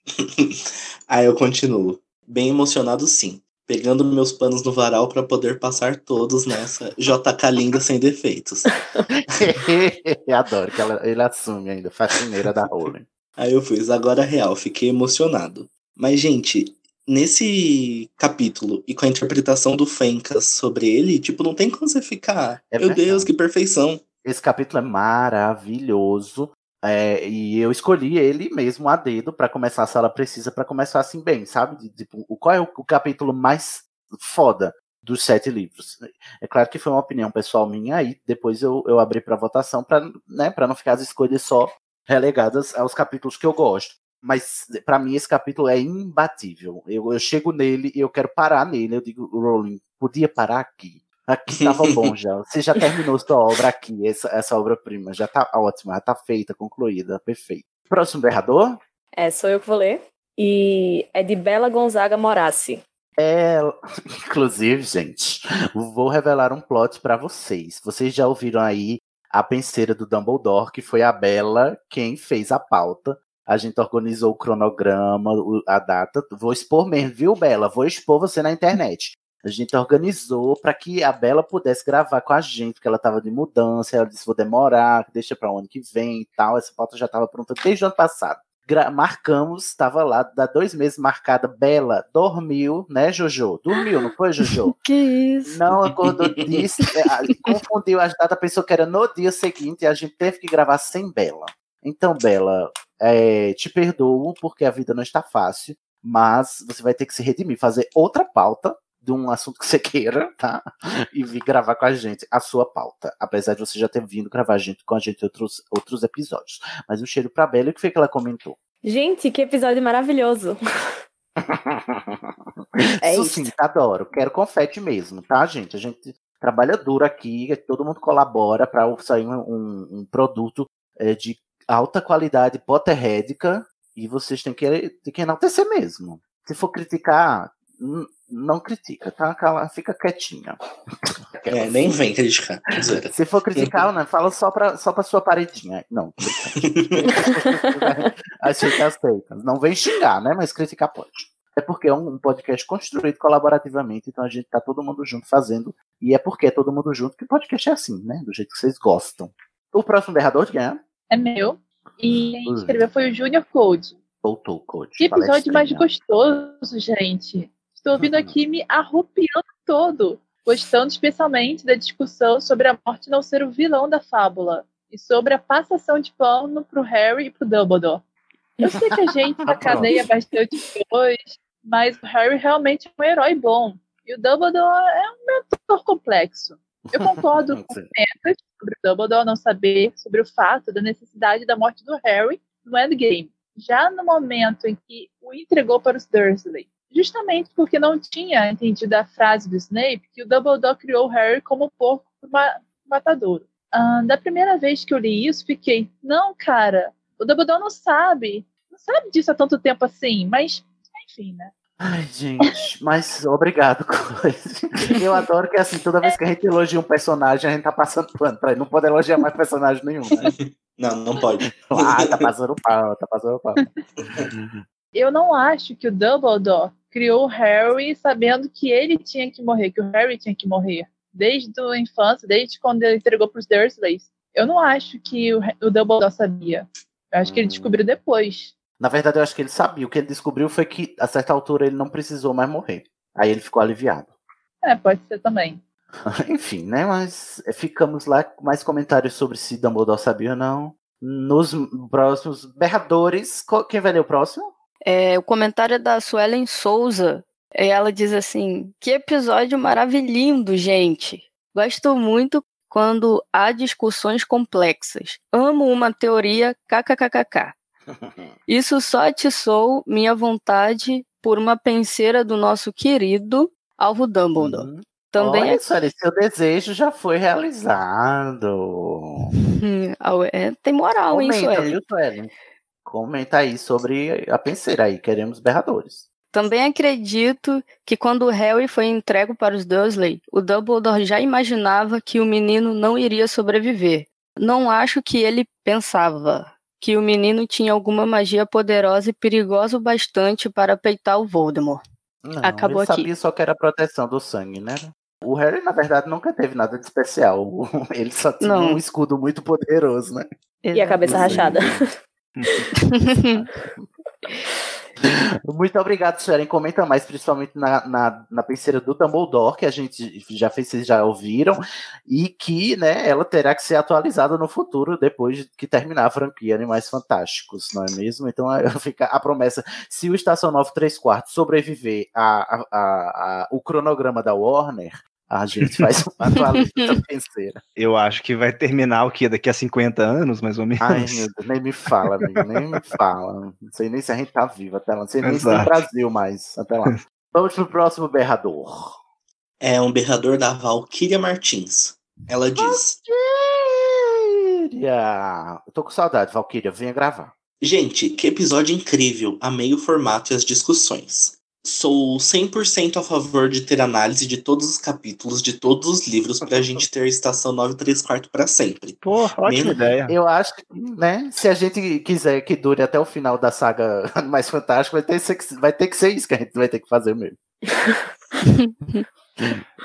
Aí eu continuo. Bem emocionado, sim. Pegando meus panos no varal para poder passar todos nessa J K linda sem defeitos. Adoro que ela, ele assume ainda, faxineira da Rowling. Aí eu fiz, agora real, fiquei emocionado. Mas, gente, nesse capítulo e com a interpretação do Fencas sobre ele, tipo, não tem como você ficar. É Meu verdade. Deus, que perfeição. Esse capítulo é maravilhoso. É, e eu escolhi ele mesmo a dedo pra começar a sala precisa, pra começar assim bem, sabe? Tipo, qual é o, o capítulo mais foda dos sete livros? É claro que foi uma opinião pessoal minha, aí depois eu, eu abri pra votação pra, né, pra não ficar as escolhas só relegadas aos capítulos que eu gosto. Mas pra mim esse capítulo é imbatível. Eu, eu chego nele e eu quero parar nele. Eu digo, Rowling, podia parar aqui. Aqui tava bom já, você já terminou sua obra aqui, essa, essa obra-prima já tá ótima, já tá feita, concluída, perfeito. Próximo berrador? É, sou eu que vou ler, e é de Bela Gonzaga Morassi. É, inclusive, gente, vou revelar um plot pra vocês. Vocês já ouviram aí a penseira do Dumbledore, que foi a Bela quem fez a pauta. A gente organizou o cronograma, a data, vou expor mesmo, viu, Bela? Vou expor você na internet. A gente organizou para que a Bela pudesse gravar com a gente, porque ela estava de mudança, ela disse, vou demorar, deixa para o ano que vem e tal. Essa pauta já estava pronta desde o ano passado. Gra- marcamos, estava lá, dá dois meses marcada, Bela dormiu, né, Jojo? Dormiu, não foi, Jojo? Que isso? Não acordou disso, confundiu as datas, pensou que era no dia seguinte e a gente teve que gravar sem Bela. Então, Bela, é, te perdoo, porque a vida não está fácil, mas você vai ter que se redimir, fazer outra pauta, de um assunto que você queira, tá? E vir gravar com a gente a sua pauta. Apesar de você já ter vindo gravar junto com a gente outros, outros episódios. Mas um cheiro pra Bela, o que foi que ela comentou? Gente, que episódio maravilhoso! É isso, sim, adoro. Quero confete mesmo, tá, gente? A gente trabalha duro aqui, todo mundo colabora pra sair um, um, um produto é, de alta qualidade potterrédica e vocês têm que, têm que enaltecer mesmo. Se for criticar... Hum, não critica, tá? Ela fica quietinha. É, nem vem criticar. Se for criticar, não, fala só pra, só pra sua paredinha. Não. As fica não vem xingar, né? Mas criticar pode. É porque é um podcast construído colaborativamente, então a gente tá todo mundo junto fazendo. E é porque é todo mundo junto que o podcast é assim, né? Do jeito que vocês gostam. O próximo berrador de quem é? É meu. E quem escreveu foi o Junior Cody. Voltou o Cody. Que episódio mais gostoso, gente. Estou vindo aqui me arrupiando todo, gostando especialmente da discussão sobre a morte não ser o vilão da fábula e sobre a passação de pano pro Harry e pro Dumbledore. Eu sei que a gente da cadeia bateu de dois, mas o Harry realmente é um herói bom e o Dumbledore é um mentor complexo. Eu concordo com o Metas sobre o Dumbledore não saber sobre o fato da necessidade da morte do Harry no Endgame, já no momento em que o entregou para os Dursley. Justamente porque não tinha entendido a frase do Snape que o Dumbledore criou o Harry como porco matadouro. Ah, da primeira vez que eu li isso, fiquei, não, cara, o Dumbledore não sabe, não sabe disso há tanto tempo assim, mas, enfim, né? Ai, gente, mas obrigado. Eu adoro que, assim, toda vez que a gente elogia um personagem, a gente tá passando pano pra ele, não pode elogiar mais personagem nenhum, né? Não, não pode. Ah, tá passando pau, tá passando pau. Eu não acho que o Dumbledore criou o Harry sabendo que ele tinha que morrer, que o Harry tinha que morrer. Desde a infância, desde quando ele entregou para os Dursleys. Eu não acho que o, o Dumbledore sabia. Eu acho hum. que ele descobriu depois. Na verdade, eu acho que ele sabia. O que ele descobriu foi que, a certa altura, ele não precisou mais morrer. Aí ele ficou aliviado. É, pode ser também. Enfim, né? Mas ficamos lá com mais comentários sobre se Dumbledore sabia ou não. Nos próximos berradores... Quem vai ler o próximo? É, o comentário é da Suelen Souza, E ela diz assim: que episódio maravilhoso, gente. Gosto muito quando há discussões complexas. Amo uma teoria kkkk. Isso só atiçou minha vontade por uma penseira do nosso querido alvo Dumbledore. Uhum. Também Olha, é... Sorry, seu desejo já foi realizado. Hum, é, tem moral, Comenta, hein, Sueli? Viu, Sueli? Comenta aí sobre a penseira aí. Queremos berradores. Também acredito que quando o Harry foi entregue para os Dursley, o Dumbledore já imaginava que o menino não iria sobreviver. Não acho que ele pensava que o menino tinha alguma magia poderosa e perigosa o bastante para peitar o Voldemort. Não, Acabou ele sabia aqui. Só que era proteção do sangue, né? O Harry, na verdade, nunca teve nada de especial. Ele só tinha não. um escudo muito poderoso, né? E a cabeça rachada. Muito obrigado, Sharon. Comenta mais, principalmente na, na, na penseira do Dumbledore, que a gente já fez, vocês já ouviram, e que, né, ela terá que ser atualizada no futuro, depois que terminar a franquia Animais Fantásticos, não é mesmo? Então fica a promessa: se o Estação nove três quatro sobreviver a, a, a, a, o cronograma da Warner, a gente faz uma atualização da penseira. Eu acho que vai terminar o quê? Daqui a cinquenta anos, mais ou menos? Ai, meu Deus, nem me fala, amigo, nem me fala. Não sei nem se a gente tá vivo até lá, não sei nem Exato. se tem Brasil mais até lá. Vamos pro próximo berrador. É um berrador da Valquíria Martins. Ela diz... Valquíria! Eu tô com saudade, Valquíria, venha gravar. Gente, que episódio incrível. Amei o formato e as discussões. Sou cem por cento a favor de ter análise de todos os capítulos, de todos os livros, pra gente ter a Estação nove três quatro pra sempre. Porra, ótima Mesmo... ideia. Eu acho que, né, se a gente quiser que dure até o final da saga Animais Fantásticos, vai ter, ser, vai ter que ser isso que a gente vai ter que fazer mesmo.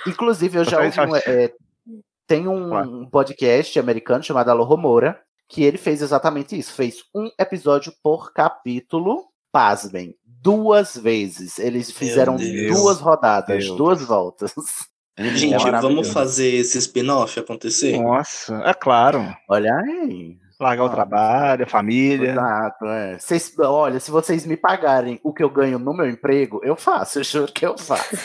Inclusive, eu já ouvi um, é, tem um podcast americano chamado Alô Romora, que ele fez exatamente isso. Fez um episódio por capítulo, pasmem. Duas vezes. Eles fizeram duas rodadas, Deus. duas voltas. Gente, é vamos fazer esse spin-off acontecer? Nossa, é claro. Olha aí. Largar Nossa. o trabalho, a família. Exato, é. Cês, olha, se vocês me pagarem o que eu ganho no meu emprego, eu faço, eu juro que eu faço.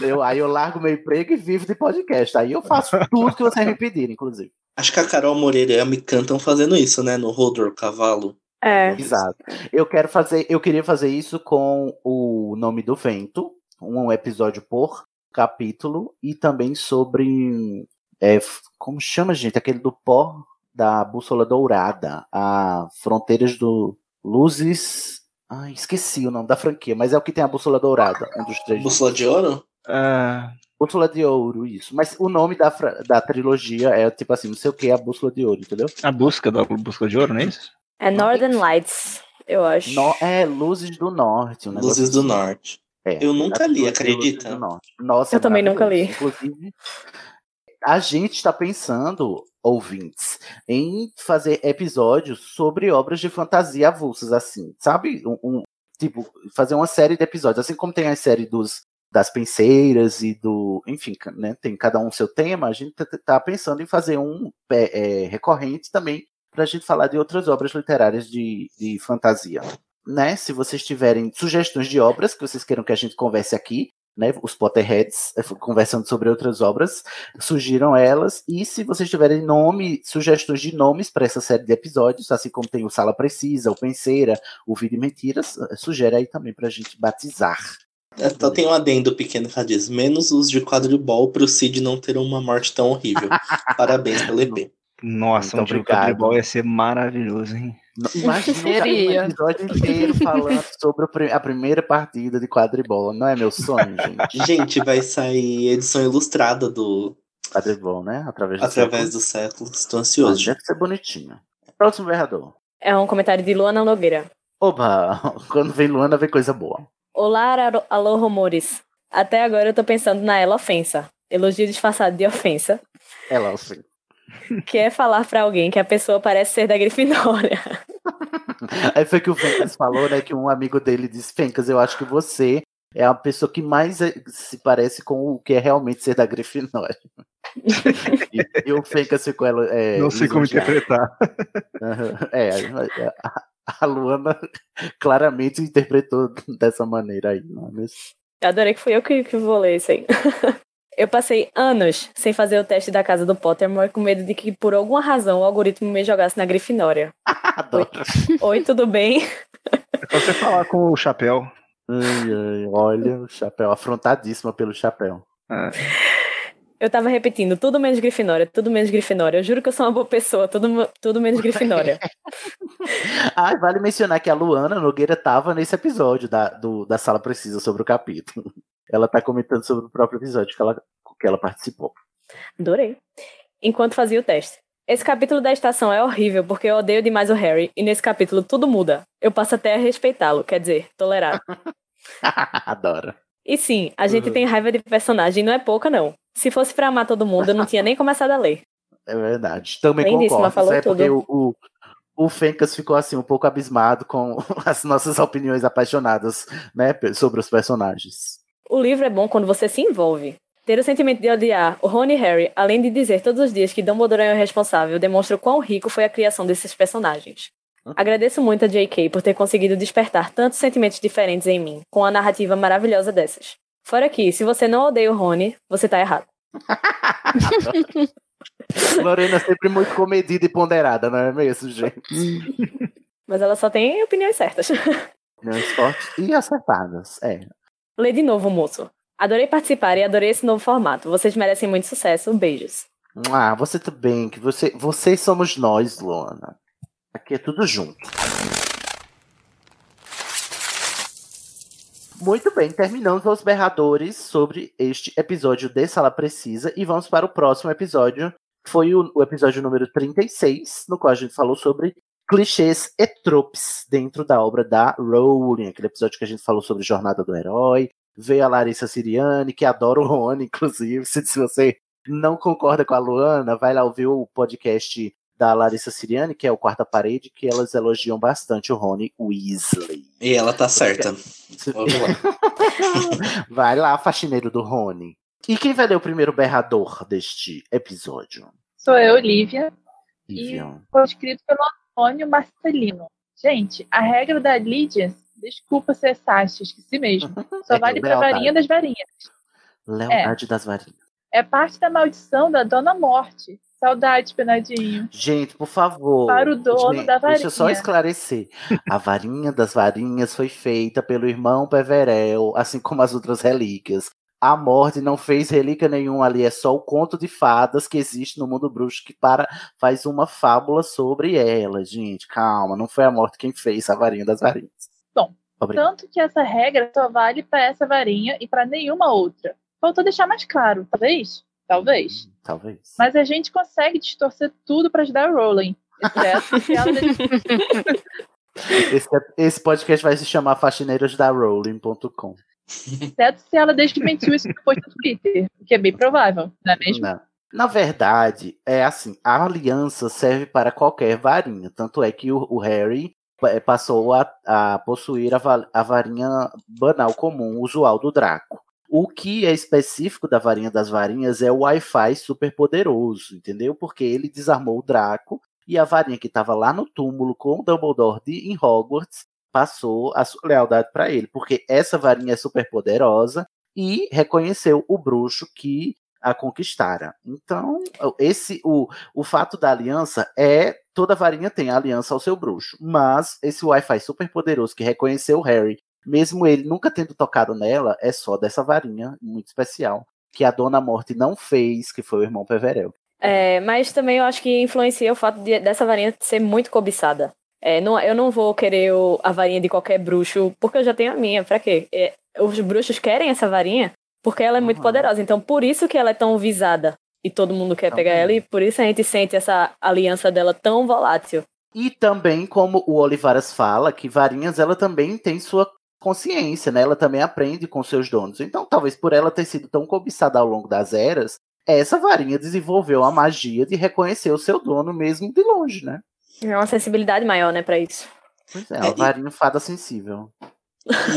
eu, aí eu largo meu emprego e vivo de podcast. Aí eu faço tudo que vocês me pedirem, inclusive. Acho que a Carol Moreira e a Mikan estão fazendo isso, né? No Rodor Cavalo. É. Exato. Eu quero fazer, eu queria fazer isso com o Nome do Vento, um episódio por capítulo, e também sobre é, como chama, gente, aquele do pó da Bússola Dourada, a Fronteiras do Luzes. Ai, esqueci o nome da franquia, mas é o que tem a Bússola Dourada, um dos três. Bússola de Ouro? Ah. Bússola de Ouro, isso. Mas o nome da, da trilogia é tipo assim, não sei o que é a Bússola de Ouro, entendeu? A busca da Bússola de Ouro, não é isso? É Northern Lights, eu acho. No, é, Luzes do Norte. Um Luzes do assim. Norte. É, eu nunca li, acredita? Nossa, eu também nunca li. Inclusive, a gente está pensando, ouvintes, em fazer episódios sobre obras de fantasia avulsas, assim, sabe? Um, um, tipo, fazer uma série de episódios, assim como tem a série dos, das penseiras e do... Enfim, né? Tem cada um seu tema, a gente está pensando em fazer um é, recorrente também, pra gente falar de outras obras literárias de, de fantasia, né? Se vocês tiverem sugestões de obras que vocês queiram que a gente converse aqui, né? Os Potterheads conversando sobre outras obras, sugiram elas. E se vocês tiverem nome, sugestões de nomes para essa série de episódios, assim como tem o Sala Precisa, o Penseira, o Vida e Mentiras, sugere aí também pra gente batizar. Então tem um adendo pequeno que diz: menos os de quadribol pro Cid não ter uma morte tão horrível. Parabéns pelo E P. Nossa, então, um jogo de futebol ia ser maravilhoso, hein? Imagina um episódio inteiro falando sobre a primeira partida de quadribol. Não é meu sonho, gente? Gente, vai sair edição ilustrada do... quadribol, né? Através, do Através dos séculos. Estou ansioso. Mas deve ser bonitinho. Próximo berrador. É um comentário de Luana Nogueira. Opa! Quando vem Luana, vem coisa boa. Olá, alô, rumores. Até agora eu tô pensando na ela ofensa. Elogio disfarçado de ofensa. Ela ofensa. Quer falar pra alguém que a pessoa parece ser da Grifinória. Aí foi que o Fencas falou, né? Que um amigo dele disse: Fencas, eu acho que você é a pessoa que mais se parece com o que é realmente ser da Grifinória. e, e o Fencas ficou... É, não sei como interpretar. Uhum. É, a Luana claramente interpretou dessa maneira aí, não é mesmo? Eu adorei que fui eu que, que vou ler isso aí. Eu passei anos sem fazer o teste da casa do Pottermore com medo de que, por alguma razão, o algoritmo me jogasse na Grifinória. Oi. Oi, tudo bem? É você falar com o chapéu. Ai, ai, olha o chapéu, afrontadíssima pelo chapéu. É. Eu tava repetindo, tudo menos Grifinória, tudo menos Grifinória. Eu juro que eu sou uma boa pessoa, tudo, tudo menos Grifinória. Ah, vale mencionar que a Luana Nogueira tava nesse episódio da, do, da Sala Precisa sobre o capítulo. Ela tá comentando sobre o próprio episódio que ela, que ela participou. Adorei. Enquanto fazia o teste. Esse capítulo da estação é horrível, porque eu odeio demais o Harry, e nesse capítulo tudo muda. Eu passo até a respeitá-lo, quer dizer, tolerado. Adoro. E sim, a gente uhum. tem raiva de personagem, não é pouca, não. Se fosse pra amar todo mundo, eu não tinha nem começado a ler. É verdade. Também Além concordo. Disso, mas falou é tudo. Porque o, o, o Fencas ficou assim um pouco abismado com as nossas opiniões apaixonadas, né, sobre os personagens. O livro é bom quando você se envolve. Ter o sentimento de odiar o Rony e Harry, além de dizer todos os dias que Dumbledore é o responsável, demonstra o quão rico foi a criação desses personagens. Agradeço muito a J K por ter conseguido despertar tantos sentimentos diferentes em mim, com a narrativa maravilhosa dessas. Fora que, se você não odeia o Rony, você tá errado. Lorena é sempre muito comedida e ponderada, não é mesmo, gente? Mas ela só tem opiniões certas. Opiniões fortes e acertadas, é. Lê de novo, moço. Adorei participar e adorei esse novo formato. Vocês merecem muito sucesso. Beijos. Ah, você também. Que você, vocês somos nós, Luana. Aqui é tudo junto. Muito bem, terminamos os berradores sobre este episódio de Sala Precisa e vamos para o próximo episódio, que foi o, o episódio número trinta e seis, no qual a gente falou sobre clichês e tropes dentro da obra da Rowling. Aquele episódio que a gente falou sobre Jornada do Herói. Veio a Larissa Siriani, que adora o Rony, inclusive. Se, se você não concorda com a Luana, vai lá ouvir o podcast da Larissa Siriani, que é o Quarta Parede, que elas elogiam bastante o Rony Weasley. E ela tá certa. Vai lá, faxineiro do Rony. E quem vai ler o primeiro berrador deste episódio? Sou eu, Lívia. Lívia. E foi escrito pelo Antônio Marcelino. Gente, a regra da Lídia... Desculpa ser Sasha, esqueci mesmo. Só é, vale pra varinha das varinhas. Lealdade é. das varinhas. É parte da maldição da Dona Morte. Saudade, penadinho. Gente, por favor. Para o dono gente, da varinha. Deixa eu só esclarecer. A varinha das varinhas foi feita pelo irmão Peverel, assim como as outras relíquias. A morte não fez relíquia nenhuma ali. É só o conto de fadas que existe no mundo bruxo que para, faz uma fábula sobre ela. Gente, calma. Não foi a morte quem fez a varinha das varinhas. Bom, Obrigado. Tanto que essa regra só vale para essa varinha e para nenhuma outra. Faltou deixar mais claro, talvez? Talvez. Talvez. Mas a gente consegue distorcer tudo para ajudar a Rowling. Exceto se ela... esse, esse podcast vai se chamar faxineiros da rowling ponto com. Exceto se ela desmentiu isso depois do Twitter, o que é bem provável, não é mesmo? Não. Na verdade, é assim, a aliança serve para qualquer varinha. Tanto é que o, o Harry... passou a, a possuir a, va- a varinha banal comum, usual do Draco. O que é específico da varinha das varinhas é o Wi-Fi super poderoso, entendeu? Porque ele desarmou o Draco e a varinha que estava lá no túmulo com o Dumbledore de, em Hogwarts passou a sua lealdade para ele, porque essa varinha é super poderosa e reconheceu o bruxo que a conquistara. Então, esse, o, o fato da aliança é... Toda varinha tem a aliança ao seu bruxo, mas esse Wi-Fi super poderoso que reconheceu o Harry, mesmo ele nunca tendo tocado nela, é só dessa varinha muito especial, que a Dona Morte não fez, que foi o irmão Peverel. É, mas também eu acho que influencia o fato de, dessa varinha ser muito cobiçada. É, não, eu não vou querer o, a varinha de qualquer bruxo, porque eu já tenho a minha, pra quê? É, os bruxos querem essa varinha porque ela é muito uhum. poderosa, então por isso que ela é tão visada. E todo mundo quer também. Pegar ela, e por isso a gente sente essa aliança dela tão volátil. E também, como o Olivares fala, que varinhas, ela também tem sua consciência, né? Ela também aprende com seus donos. Então, talvez por ela ter sido tão cobiçada ao longo das eras, essa varinha desenvolveu a magia de reconhecer o seu dono mesmo de longe, né? É uma sensibilidade maior, né, pra isso. Pois é, é uma e... varinha fada sensível.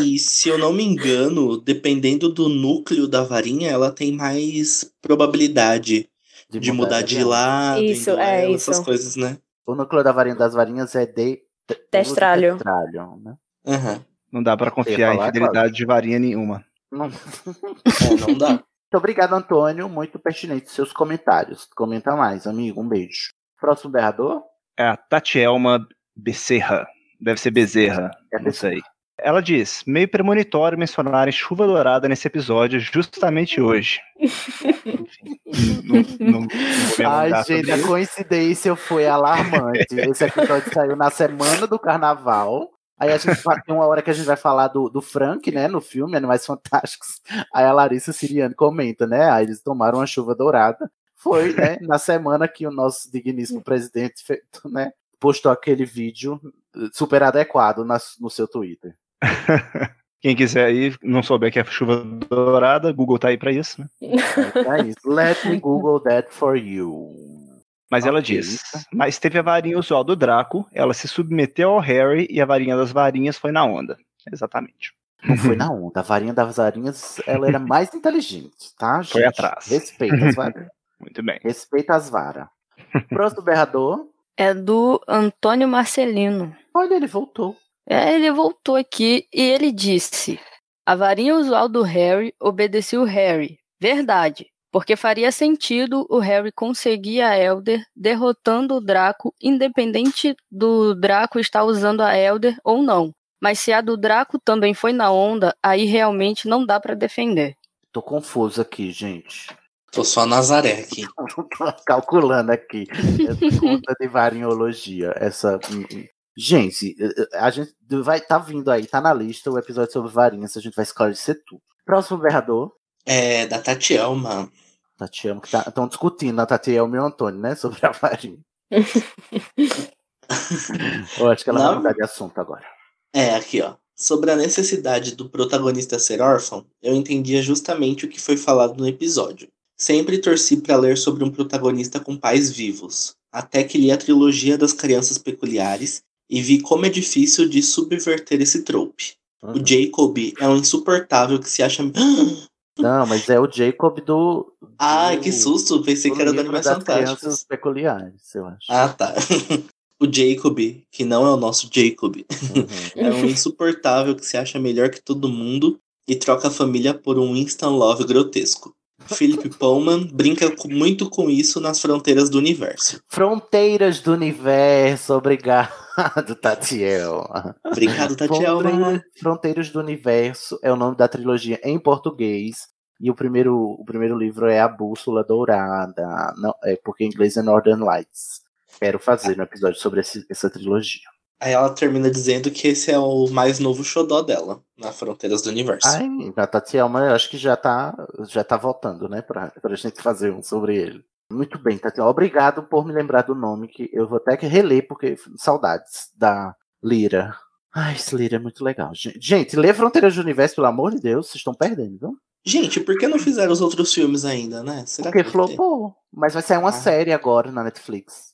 E se eu não me engano, dependendo do núcleo da varinha, ela tem mais probabilidade de, de mudar de lado, isso, é, lá, isso. essas coisas, né? O núcleo da varinha das varinhas é D três, Testralho. Testralho, né? Uhum. Não dá pra confiar em fidelidade de varinha nenhuma. Não, é, não dá. Muito obrigado, Antônio. Muito pertinente seus comentários. Comenta mais, amigo. Um beijo. Próximo berrador? É a Tatielma Bezerra. Deve ser Bezerra. É não Bezerra. Sei. Ela diz, meio premonitório mencionarem chuva dourada nesse episódio justamente hoje. Enfim, não, não, não Ai, gente, a coincidência foi alarmante. Esse episódio saiu na semana do carnaval. Aí a gente vai ter uma hora que a gente vai falar do, do Frank, né, no filme Animais Fantásticos. Aí a Larissa Siriano comenta, né, aí eles tomaram uma chuva dourada. Foi, né, na semana que o nosso digníssimo presidente feito, né, postou aquele vídeo super adequado na, no seu Twitter. Quem quiser aí, não souber que é chuva dourada, Google tá aí pra isso, né? É, tá isso. Let me Google that for you. Mas okay. Ela diz, mas teve a varinha usual do Draco, ela se submeteu ao Harry e a varinha das varinhas foi na onda. Exatamente. Não foi na onda, a varinha das varinhas, ela era mais inteligente, tá, gente? Foi atrás. Respeita as varas. Muito bem. Respeita as varas. Próximo berrador. É do Antônio Marcelino. Olha, ele voltou. É, ele voltou aqui e ele disse, a varinha usual do Harry obedeceu o Harry. Verdade. Porque faria sentido o Harry conseguir a Elder derrotando o Draco, independente do Draco estar usando a Elder ou não. Mas se a do Draco também foi na onda, aí realmente não dá pra defender. Tô confuso aqui, gente. Tô só Nazaré aqui. Tô calculando aqui. Essa conta de varinhologia. Essa... Gente, a gente vai... tá vindo aí, tá na lista o episódio sobre varinhas, a gente vai esclarecer tudo. Próximo berrador. É, da Tatielma. Tatielma, que estão tá, discutindo a Tatielma e o Antônio, né? Sobre a varinha. Eu acho que ela não. vai mudar de assunto agora. É, aqui, ó. Sobre a necessidade do protagonista ser órfão, eu entendia justamente o que foi falado no episódio. Sempre torci pra ler sobre um protagonista com pais vivos, até que li a trilogia das crianças peculiares e vi como é difícil de subverter esse trope. Uhum. O Jacob é um insuportável que se acha... Não, mas é o Jacob do... do ah, que susto! Pensei que era do Animais Fantásticos. Crianças peculiares, eu acho. Ah, tá. O Jacob, que não é o nosso Jacob. Uhum. É um insuportável que se acha melhor que todo mundo e troca a família por um instant love grotesco. Philip Pullman brinca muito com isso nas Fronteiras do Universo. Fronteiras do Universo, obrigado, Tatiel. Obrigado, Tatiel. Fronteiras, Fronteiras do Universo é o nome da trilogia em português. E o primeiro, o primeiro livro é A Bússola Dourada. Não, é porque em inglês é Northern Lights. Quero fazer um episódio sobre esse, essa trilogia. Aí ela termina dizendo que esse é o mais novo xodó dela, na Fronteiras do Universo. Ai, a Tatielma, eu acho que já tá, já tá voltando, né, pra, pra gente fazer um sobre ele. Muito bem, Tatielma, obrigado por me lembrar do nome, que eu vou até que reler, porque saudades da Lira. Ai, esse Lira é muito legal. Gente, lê Fronteiras do Universo, pelo amor de Deus, vocês estão perdendo, viu? Gente, por que não fizeram os outros filmes ainda, né? Será porque que flopou, mas vai sair uma ah. série agora na Netflix.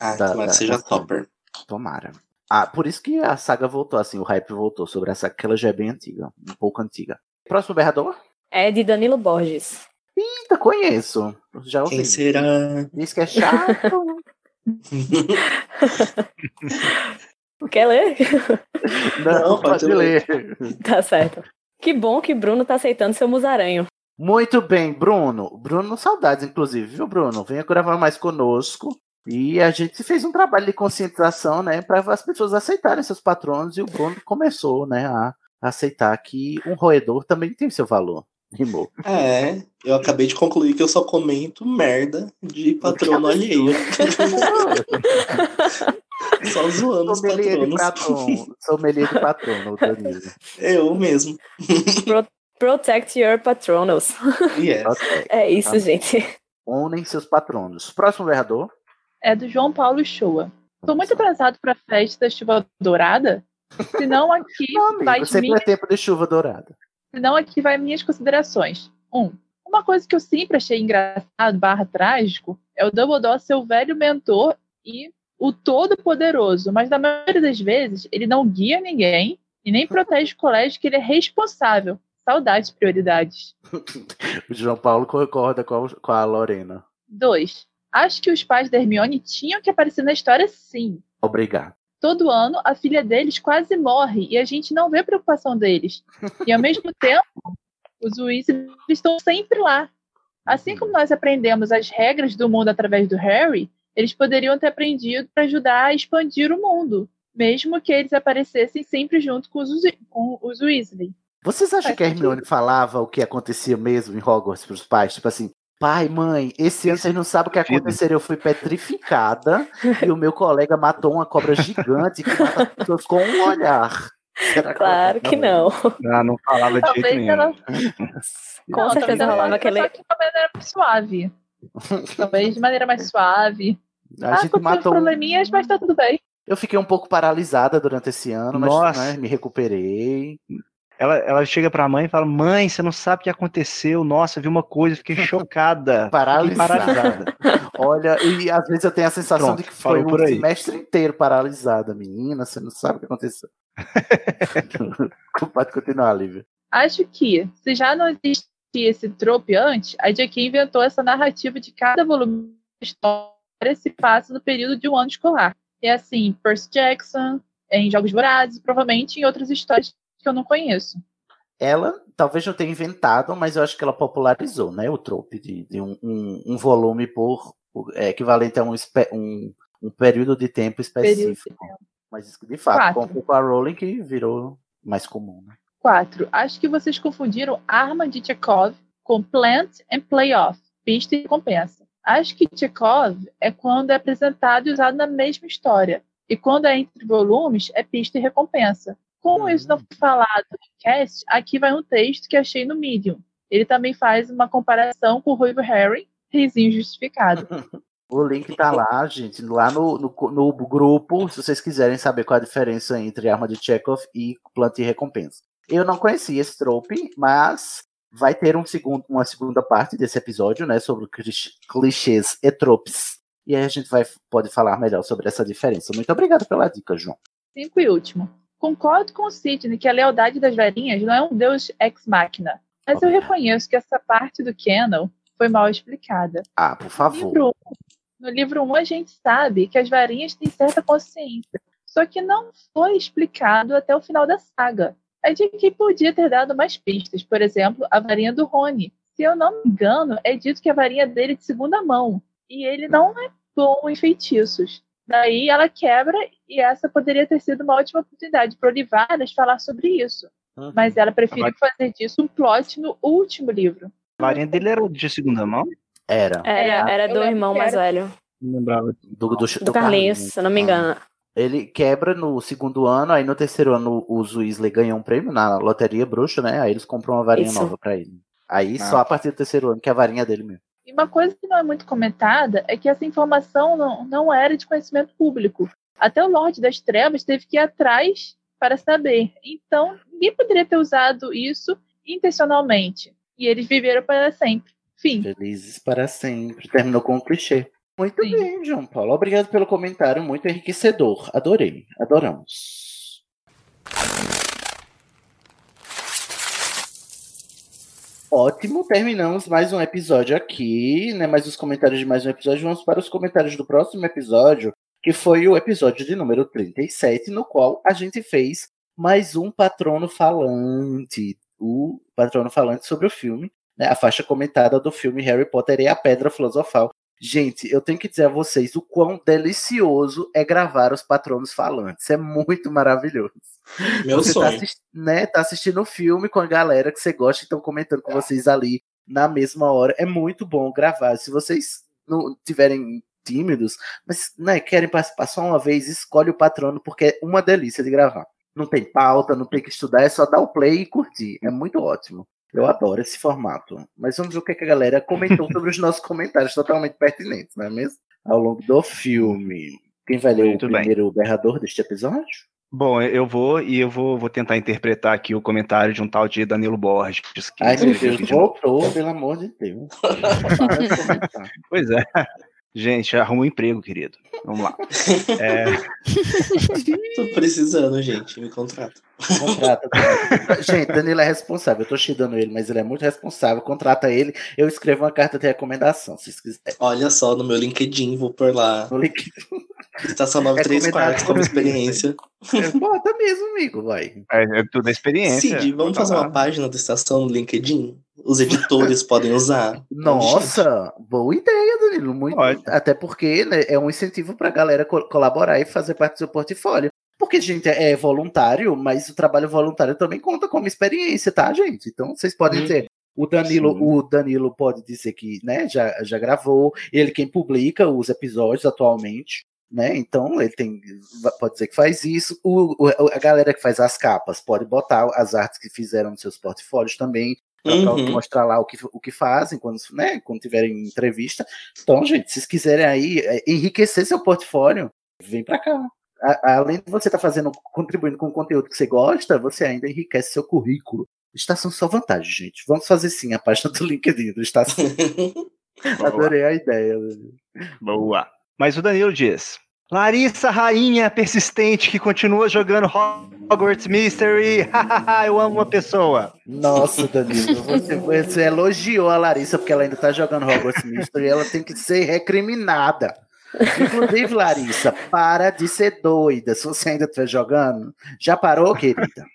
Ah, da, claro, da, seja da topper. Tomara. Ah, por isso que a saga voltou, assim, o hype voltou sobre a saga, que ela já é bem antiga, um pouco antiga. Próximo berrador? É de Danilo Borges. Eita, conheço. Já ouvi. Quem será? Diz que é chato. Quer ler? Não, Não pode, pode ler. ler. Tá certo. Que bom que Bruno tá aceitando seu musaranho. Muito bem, Bruno. Bruno, saudades, inclusive, viu, Bruno? Venha gravar mais conosco. E a gente fez um trabalho de conscientização, né, para as pessoas aceitarem seus patronos, e o Bruno começou, né, a aceitar que um roedor também tem seu valor. Rimou. É, eu acabei de concluir que eu só comento merda de patrono alheio. Só zoando os patronos. Sou melhor de patrono, Danilo. Eu mesmo. Pro- protect your patronos. Yes. Protect, é isso, tá, gente. Onem seus patronos. Próximo vereador. É do João Paulo Uchoa. Tô muito atrasado pra festa da chuva dourada. Se não, aqui não, vai sempre minha... é tempo de chuva dourada. Se não, aqui vai minhas considerações. Um, uma coisa que eu sempre achei engraçado, barra trágico, é o Dumbledore ser o velho mentor e o todo poderoso. Mas na maioria das vezes, ele não guia ninguém e nem protege o colégio que ele é responsável. Saudades, prioridades. O João Paulo concorda com a Lorena. Dois, acho que os pais da Hermione tinham que aparecer na história, sim. Obrigado. todo ano a filha deles quase morre e a gente não vê preocupação deles. E, ao mesmo tempo, os Weasley estão sempre lá. Assim como nós aprendemos as regras do mundo através do Harry, eles poderiam ter aprendido para ajudar a expandir o mundo, mesmo que eles aparecessem sempre junto com os, com os Weasley. Vocês acham Faz que a Hermione sentido. falava o que acontecia mesmo em Hogwarts para os pais? Tipo assim, pai, mãe, esse ano vocês não sabem o que aconteceu, eu fui petrificada e o meu colega matou uma cobra gigante que mata pessoas com um olhar. Será claro que, que não. Ela não falava de jeito nenhum. Ela... Com não, certeza não falava aquele... Só que de uma maneira mais suave. Talvez de maneira mais suave. A ah, gente matou... probleminhas, mas tá tudo bem. Eu fiquei um pouco paralisada durante esse ano, mas né, me recuperei. Ela, ela chega pra mãe e fala, mãe, você não sabe o que aconteceu, nossa, eu vi uma coisa, fiquei chocada. Paralisada. Fiquei paralisada. Olha, e às vezes eu tenho a sensação Pronto, de que foi um semestre inteiro paralisada, menina, você não sabe o que aconteceu. Pode continuar, Lívia. Acho que, se já não existia esse trope antes, a J K inventou essa narrativa de cada volume da história se passa no período de um ano escolar. É assim, Percy Jackson, em Jogos Vorazes, provavelmente em outras histórias que eu não conheço. Ela talvez não tenha inventado, mas eu acho que ela popularizou, né, o trope de, de um, um, um volume por, por é, equivalente a um, um, um período de tempo específico. De tempo. Mas isso de fato, Quatro. com a Rowling que virou mais comum, né? Quatro. Acho que vocês confundiram Arma de Chekhov com Plant and Payoff, pista e recompensa. Acho que Chekhov é quando é apresentado e usado na mesma história. E quando é entre volumes, é pista e recompensa. Como uhum. isso não foi falado no cast, aqui vai um texto que achei no Medium. Ele também faz uma comparação com o Ruivo Harry, risinho justificado. O link tá lá, gente, lá no, no, no grupo, se vocês quiserem saber qual a diferença entre Arma de Chekhov e Planta e Recompensa. Eu não conhecia esse trope, mas vai ter um segundo, uma segunda parte desse episódio, né, sobre clichês e tropes. E aí a gente vai, pode falar melhor sobre essa diferença. Muito obrigado pela dica, João. Cinco e último. Concordo com o Sidney que a lealdade das velhinhas não é um deus ex-máquina, mas eu reconheço que essa parte do canon foi mal explicada. Ah, por favor. No livro um, a gente sabe que as varinhas têm certa consciência, só que não foi explicado até o final da saga. A J K podia ter dado mais pistas, por exemplo, a varinha do Rony. Se eu não me engano, é dito que a varinha dele é de segunda mão, e ele não é bom em feitiços. Daí ela quebra, e essa poderia ter sido uma ótima oportunidade para Olivares falar sobre isso. Uhum. Mas ela preferiu fazer disso um plot no último livro. A varinha dele era de segunda mão? Era. Era, era do irmão mais velho. Não lembrava. Do, do, do, do Carlinhos, se não me engano. Ele quebra no segundo ano, aí no terceiro ano os Weasley ganham um prêmio na loteria bruxa, né? Aí eles compram uma varinha Isso. nova pra ele. Aí ah. só a partir do terceiro ano que é a varinha dele mesmo. E uma coisa que não é muito comentada é que essa informação não, não era de conhecimento público. Até o Lorde das Trevas teve que ir atrás para saber. Então, ninguém poderia ter usado isso intencionalmente. E eles viveram para sempre. Fim. Felizes para sempre. Terminou com um clichê. Muito Sim. bem, João Paulo. Obrigado pelo comentário, muito enriquecedor. Adorei. Adoramos. Ótimo, terminamos mais um episódio aqui, né? Mais os comentários de mais um episódio. Vamos para os comentários do próximo episódio, que foi o episódio de número trinta e sete, no qual a gente fez mais um Patrono Falante. O Patrono Falante sobre o filme. A faixa comentada do filme Harry Potter e a Pedra Filosofal. Gente, eu tenho que dizer a vocês o quão delicioso é gravar os Patronos Falantes. É muito maravilhoso. Meu você sonho. Tá, assisti- né, tá assistindo o filme com a galera que você gosta e estão comentando com vocês ali na mesma hora. É muito bom gravar. Se vocês não tiverem tímidos, mas né, querem participar só uma vez, escolhe o Patrono, porque é uma delícia de gravar. Não tem pauta, não tem que estudar, é só dar o play e curtir. É muito ótimo. Eu adoro esse formato. Mas vamos ver o que a galera comentou sobre os nossos comentários totalmente pertinentes, não é mesmo? Ao longo do filme. Quem vai ler Muito o primeiro bem. berrador deste episódio? Bom, eu vou e eu vou, vou tentar interpretar aqui o comentário de um tal de Danilo Borges. Que Ai, meu Deus, voltou, pelo amor de Deus. de pois é. Gente, arruma um emprego, querido. Vamos lá. É... Tô precisando, gente. Me contrata. Contrata. Gente, Danilo é responsável. Eu tô xingando ele, mas ele é muito responsável. Contrata ele. Eu escrevo uma carta de recomendação, se vocês quiserem. Olha só, no meu LinkedIn, vou por lá. No LinkedIn. Estação nove três quatro, é como experiência. É, bota mesmo, amigo, vai. É, é tudo experiência. Cid, vamos fazer lá uma página da estação no LinkedIn? Os editores podem usar. Nossa, boa ideia, Danilo. Muito, até porque, né, é um incentivo pra galera co- colaborar e fazer parte do seu portfólio. Porque, gente, é voluntário, mas o trabalho voluntário também conta como experiência, tá, gente? Então, vocês podem hum. ter. O Danilo, o Danilo pode dizer que, né, já, já gravou. Ele quem publica os episódios atualmente, né? Então, ele tem, pode dizer que faz isso. O, o, a galera que faz as capas pode botar as artes que fizeram nos seus portfólios também. Uhum. Mostrar lá o que, o que fazem quando, né, quando tiverem entrevista. Então, gente, se vocês quiserem aí enriquecer seu portfólio, vem pra cá. A, além de você estar tá fazendo, contribuindo com o conteúdo que você gosta, você ainda enriquece seu currículo. Estação só vantagem, gente. Vamos fazer sim a página do LinkedIn do Estação. Adorei a ideia. Boa. Mas o Danilo diz: Larissa, rainha persistente que continua jogando Hogwarts Mystery. Eu amo uma pessoa. Nossa, Danilo, você, você elogiou a Larissa porque ela ainda está jogando Hogwarts Mystery e ela tem que ser recriminada. Inclusive, Larissa, para de ser doida. Se você ainda estiver jogando, já parou, querida?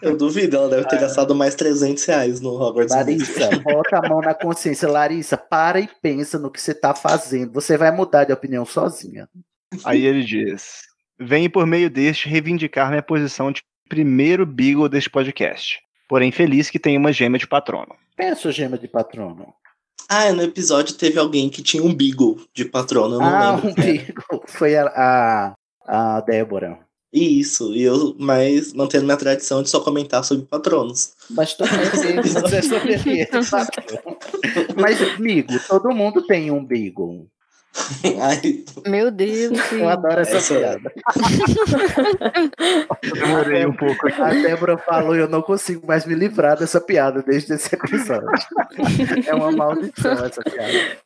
Eu duvido, ela deve ter ah. gastado mais trezentos reais no Hogwarts. Larissa, bota a mão na consciência. Larissa, para e pensa no que você tá fazendo. Você vai mudar de opinião sozinha. Aí ele diz: venho por meio deste reivindicar minha posição de primeiro Beagle deste podcast. Porém, feliz que tem uma gema de patrono. Peço gema de patrono. Ah, no episódio teve alguém que tinha um Beagle de patrono. Eu não ah, lembro. Um Beagle. Foi a, a, a Débora. Isso, e eu, mas mantendo minha tradição de só comentar sobre patronos. Mas todo mundo é sobre patrono. Mas, amigo, todo mundo tem um Beagle. Ai, meu Deus, eu sim. adoro essa, essa piada. Eu demorei um pouco aqui. A Débora falou e eu não consigo mais me livrar dessa piada desde esse episódio. É uma maldição essa piada.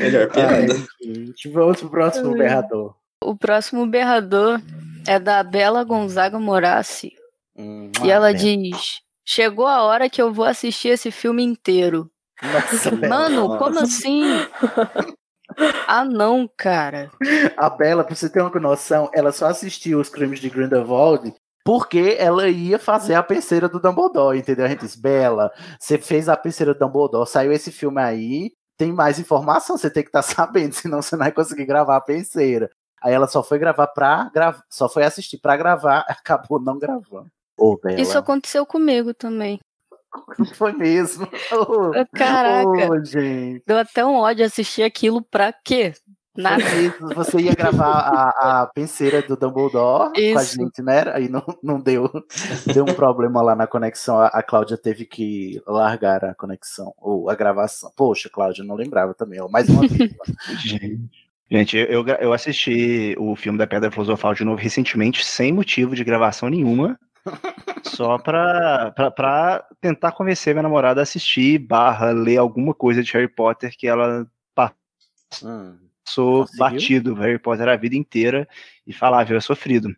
Melhor piada. Ai, vamos pro próximo berrador. O próximo berrador é da Bela Gonzaga Morassi. Hum, e ela diz: chegou a hora que eu vou assistir esse filme inteiro. Nossa, mano, Bela, como nossa. assim? Ah, não, cara. A Bela, pra você ter uma noção, ela só assistiu os crimes de Grindelwald porque ela ia fazer a penseira do Dumbledore, entendeu? A gente disse: Bela, você fez a penseira do Dumbledore, saiu esse filme aí, tem mais informação, você tem que estar tá sabendo, senão você não vai conseguir gravar a penseira. Aí ela só foi gravar pra gravar, só foi assistir pra gravar, acabou não gravando. Oh, Bela. Isso aconteceu comigo também. Foi mesmo. Oh, caraca. Oh, gente. Deu até um ódio assistir aquilo pra quê? Nada. Você ia gravar a, a penseira do Dumbledore Isso. com a gente, né? Aí não, não deu. Deu um problema lá na conexão. A, a Cláudia teve que largar a conexão, ou a gravação. Poxa, Cláudia, não lembrava também. Ó, mais uma vez. Gente. Gente, eu, eu assisti o filme da Pedra Filosofal de novo recentemente, sem motivo de gravação nenhuma, só pra, pra, pra tentar convencer minha namorada a assistir, barra, ler alguma coisa de Harry Potter que ela passou hum, batido, Harry Potter a vida inteira, e falava, eu é sofrido.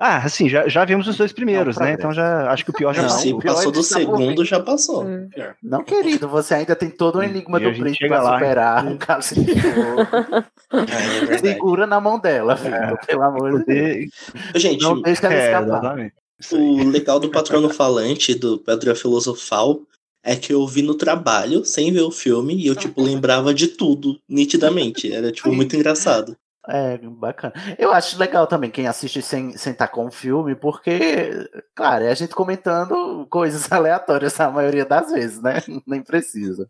Ah, assim, já, já vimos os dois primeiros, não, né? Ver. Então já acho que o pior já não, passou. Se passou do segundo, já passou. Hum. Não, querido, você ainda tem todo o enigma do príncipe pra lá. Superar. Um caso de é, é segura na mão dela, filho, é. pelo amor de Deus. Gente, não deixa ela é, escapar. O legal do patrono falante, do Pedra Filosofal, é que eu vi no trabalho, sem ver o filme, e eu, tipo, lembrava de tudo, nitidamente. Era, tipo, muito engraçado. É, bacana. Eu acho legal também quem assiste sem estar com o filme, porque, claro, é a gente comentando coisas aleatórias a maioria das vezes, né? Nem precisa.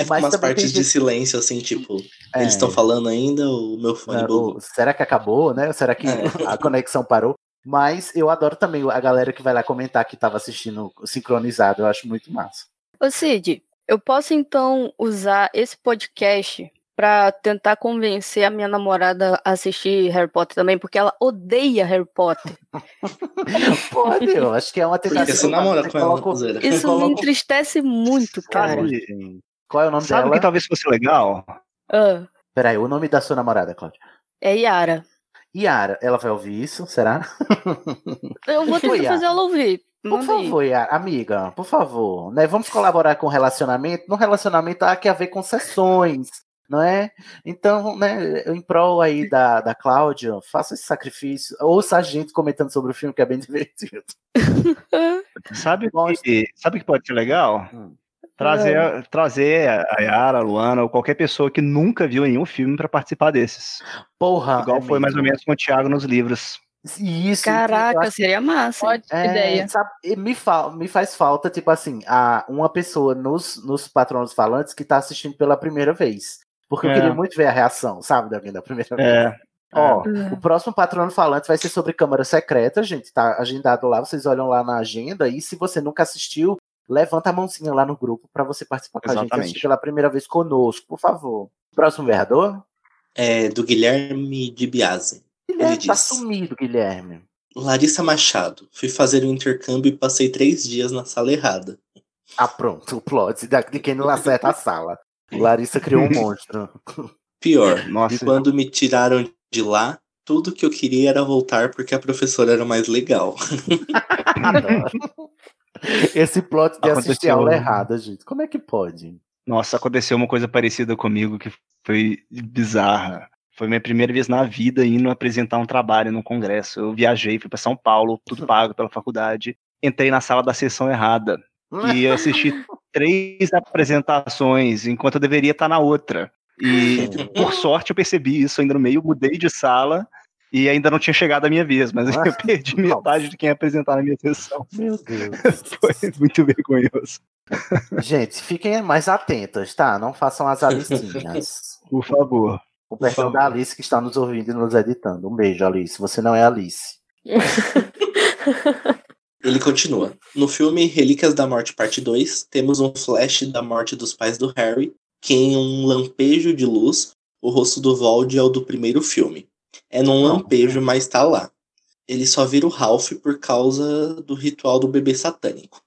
É mas umas partes gente... de silêncio, assim, tipo, é. eles estão falando ainda, o meu fone... Não, bom. Será que acabou, né? Será que é. a conexão parou? Mas eu adoro também a galera que vai lá comentar que estava assistindo sincronizado, eu acho muito massa. Ô Cid, eu posso então usar esse podcast... pra tentar convencer a minha namorada a assistir Harry Potter também, porque ela odeia Harry Potter. Pode, eu acho que é uma tentativa. Porque você namora com ela. Coloca... Isso coloca... me entristece muito, cara. Qual é o nome Sabe dela? Sabe que talvez fosse legal? Ah. Peraí, o nome da sua namorada, Cláudia? É Yara. Yara, ela vai ouvir isso, será? Eu vou tentar fazer ela ouvir. Por favor, Yara, amiga, por favor, né? Vamos colaborar com o relacionamento. No relacionamento há que haver concessões. não é? Então, né, em prol aí da, da Cláudia, faça esse sacrifício. Ouça a gente comentando sobre o filme, que é bem divertido. Sabe o que, sabe que pode ser legal? Hum. Trazer, é. trazer a Yara, a Luana ou qualquer pessoa que nunca viu nenhum filme pra participar desses. Porra! Igual é foi mesmo. Mais ou menos com o Thiago nos livros. Isso, caraca, seria massa. Pode, é, ideia. Sabe, me, fa- me faz falta, tipo assim, a, uma pessoa nos, nos patronos falantes que tá assistindo pela primeira vez. Porque é. eu queria muito ver a reação, sabe, da minha primeira vez. É. Ó, é. o próximo patrono falante vai ser sobre Câmara Secreta, gente. Tá agendado lá, vocês olham lá na agenda. E se você nunca assistiu, levanta a mãozinha lá no grupo pra você participar com Exatamente. a gente assistir pela primeira vez conosco, por favor. Próximo vereador? É do Guilherme de Biase. Guilherme, Ele tá diz, sumido, Guilherme. Larissa Machado, fui fazer um intercâmbio e passei três dias na sala errada. Ah, pronto, o plot de quem não acerta a sala. Larissa criou um monstro. Pior, Nossa, quando me tiraram de lá, tudo que eu queria era voltar porque a professora era mais legal. Adoro. Esse plot de aconteceu. assistir a aula errada, gente. Como é que pode? Nossa, aconteceu uma coisa parecida comigo que foi bizarra. Foi minha primeira vez na vida indo apresentar um trabalho num congresso. Eu viajei, fui pra São Paulo, tudo pago pela faculdade. Entrei na sala da sessão errada. E assisti três apresentações, enquanto eu deveria estar na outra. E, por sorte, eu percebi isso ainda no meio. Mudei de sala e ainda não tinha chegado a minha vez. Mas eu perdi metade de quem ia apresentar na minha sessão. Meu Deus. Foi muito vergonhoso. Gente, fiquem mais atentas, tá? Não façam as alistinhas. Por favor. O perfil da Alice que está nos ouvindo e nos editando. Um beijo, Alice. Você não é Alice. Ele continua. No filme Relíquias da Morte, parte dois, temos um flash da morte dos pais do Harry, que em um lampejo de luz, o rosto do Vold é o do primeiro filme. É num lampejo, mas está lá. Ele só vira o Ralph por causa do ritual do bebê satânico.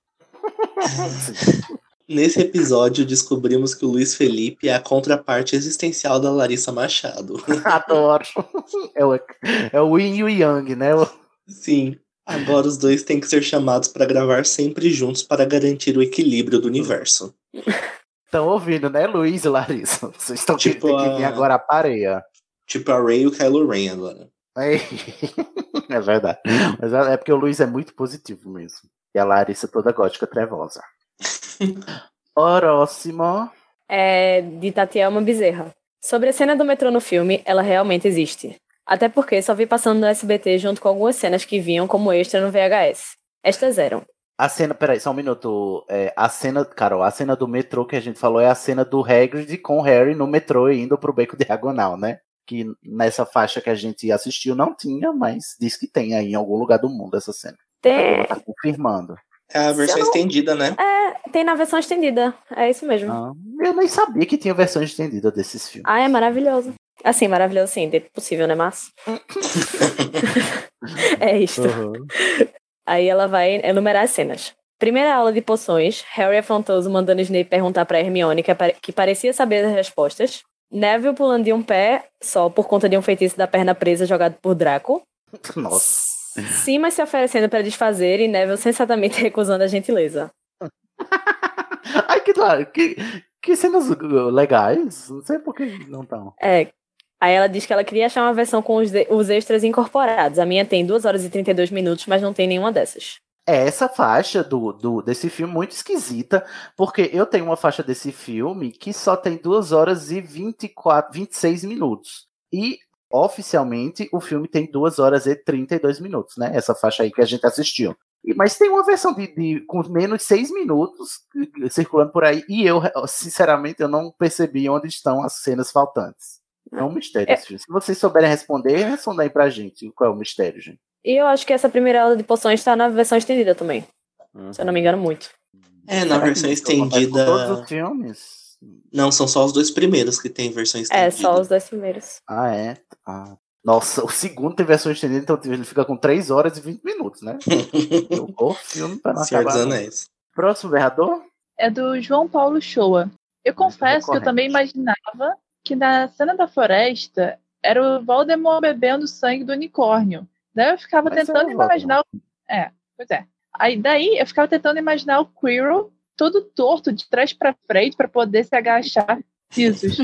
Nesse episódio, descobrimos que o Luiz Felipe é a contraparte existencial da Larissa Machado. Adoro. É o, é o Yin e o Yang, né? Sim. Agora os dois têm que ser chamados para gravar sempre juntos para garantir o equilíbrio do universo. Estão ouvindo, né, Luiz e Larissa? Vocês estão tipo tendo a... que vir agora a pareia. Tipo a Ray e o Kylo Ren agora. É, é verdade. Mas é porque o Luiz é muito positivo mesmo. E a Larissa toda gótica trevosa. Próximo é de Tatielma Bezerra. Sobre a cena do metrô no filme, ela realmente existe. Até porque só vi passando no S B T junto com algumas cenas que vinham como extra no V H S. Estas eram a cena, peraí, só um minuto, é, a cena, Carol, a cena do metrô que a gente falou é a cena do Hagrid com o Harry no metrô e indo pro Beco Diagonal, né? Que nessa faixa que a gente assistiu não tinha, mas diz que tem aí em algum lugar do mundo essa cena. Tem. Tá confirmando. É a versão não... estendida, né? É, tem na versão estendida. É isso mesmo. Ah, eu nem sabia que tinha versão estendida desses filmes. Ah, é maravilhoso. Assim, maravilhoso sim, dentro do possível, né, Márcio? É isto. Uhum. Aí ela vai enumerar as cenas. Primeira aula de poções, Harry afrontoso mandando Snape perguntar pra Hermione, que, apare- que parecia saber as respostas. Neville pulando de um pé só por conta de um feitiço da perna presa jogado por Draco. Nossa. Cima se oferecendo para desfazer e Neville sensatamente recusando a gentileza. Ai, que claro, que, que cenas legais. Não sei por que não estão. É. Aí ela diz que ela queria achar uma versão com os, de- os extras incorporados. A minha tem duas horas e trinta e dois minutos, mas não tem nenhuma dessas. É essa faixa do, do, desse filme muito esquisita, porque eu tenho uma faixa desse filme que só tem duas horas e vinte e quatro, vinte e seis minutos. E oficialmente, o filme tem duas horas e trinta e dois minutos, né? Essa faixa aí que a gente assistiu. E, mas tem uma versão de, de, com menos de seis minutos circulando por aí. E eu, sinceramente, eu não percebi onde estão as cenas faltantes. É um mistério esse filme. Se vocês souberem responder, responda aí pra gente qual é o mistério, gente. E eu acho que essa primeira aula de poções está na versão estendida também. Uhum. Se eu não me engano, muito. É, na versão estendida... Todos os filmes... Não, são só os dois primeiros que tem versão estendida. É, só os dois primeiros. Ah, é? Ah. Nossa, o segundo tem versão estendida, então ele fica com três horas e vinte minutos, né? O filme pra não Senhor acabar. Dos Anéis. Próximo vereador? É do João Paulo Uchoa. Eu confesso é que eu também imaginava que na cena da floresta era o Voldemort bebendo sangue do unicórnio. Daí eu ficava Mas tentando imaginar... O... É, pois é. Aí daí eu ficava tentando imaginar o Quirrell todo torto, de trás pra frente, pra poder se agachar. precisos.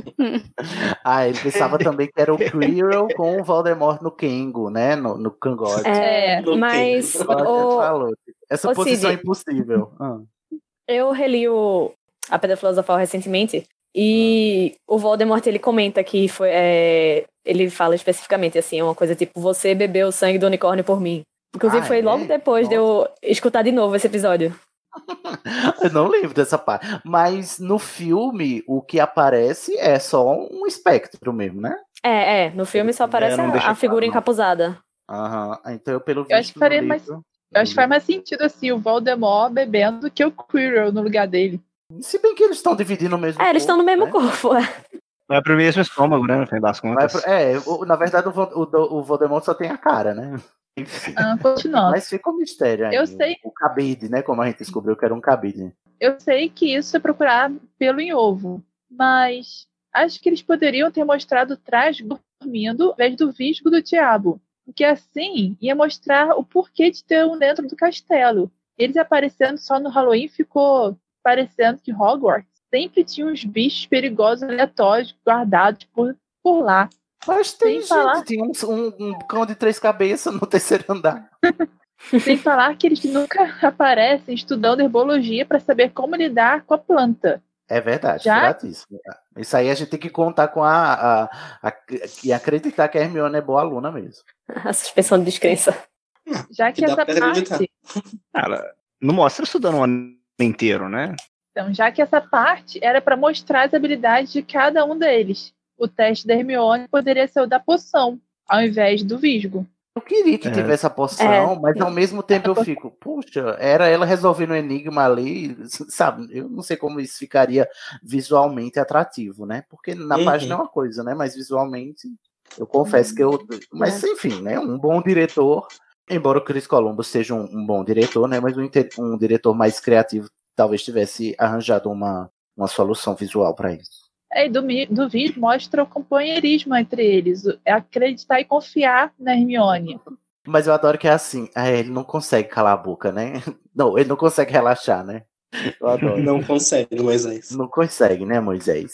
Ah, ele pensava também que era o Quirrell com o Voldemort no Kengo, né? No, no cangote. É, no mas... O... Falou. Essa o posição Cid, é impossível. Ah. Eu reli o... a Pedra Filosofal recentemente e o Voldemort, ele comenta que foi... É... Ele fala especificamente, assim, uma coisa tipo, você bebeu o sangue do unicórnio por mim. Inclusive, ah, foi é? logo depois Nossa. de eu escutar de novo esse episódio. Eu não lembro dessa parte. Mas no filme, o que aparece é só um espectro mesmo, né? É, é. No filme só aparece é, a, a figura falar, encapuzada. Aham. Então, eu pelo visto... Eu acho que faria mais, eu acho que faz mais sentido, assim, o Voldemort bebendo que o Quirrell no lugar dele. Se bem que eles estão dividindo o mesmo é, corpo. É, eles estão no mesmo né? corpo, é. Vai pro mesmo estômago, né? No fim das contas. Pro... É, o, na verdade, o, o, o Voldemort só tem a cara, né? Ah, continua. Mas fica um mistério aí. Eu sei... O cabide, né? Como a gente descobriu que era um cabide. Eu sei que isso é procurar pelo em ovo, mas acho que eles poderiam ter mostrado o trás dormindo ao invés do visgo do diabo. Porque assim ia mostrar o porquê de ter um dentro do castelo. Eles aparecendo só no Halloween ficou parecendo que Hogwarts sempre tinha uns bichos perigosos aleatórios guardados por, por lá. Mas tem, gente, falar... tem um, um, um cão de três cabeças no terceiro andar. Sem falar que eles nunca aparecem estudando herbologia para saber como lidar com a planta. É verdade, já... isso. Isso aí a gente tem que contar com a, a, a, a... e acreditar que a Hermione é boa aluna mesmo. A suspensão de descrença. Já que, que essa parte... Cara, não mostra estudando o ano inteiro, né? Então, já que essa parte era para mostrar as habilidades de cada um deles, o teste da Hermione poderia ser o da poção, ao invés do visgo. Eu queria que é. tivesse a poção, é. mas ao mesmo tempo eu fico, puxa, era ela resolvendo o enigma ali, sabe? Eu não sei como isso ficaria visualmente atrativo, né? Porque na uhum. página é uma coisa, né? Mas visualmente, eu confesso uhum. que eu... Mas enfim, né? Um bom diretor, embora o Chris Columbus seja um, um bom diretor, né? Mas um, um diretor mais criativo talvez tivesse arranjado uma, uma solução visual para isso. É, e do, do vídeo mostra o companheirismo entre eles, é acreditar e confiar na Hermione. Mas eu adoro que é assim, é, ele não consegue calar a boca, né? Não, ele não consegue relaxar, né? Eu adoro. Não consegue, Moisés. Não consegue, né, Moisés?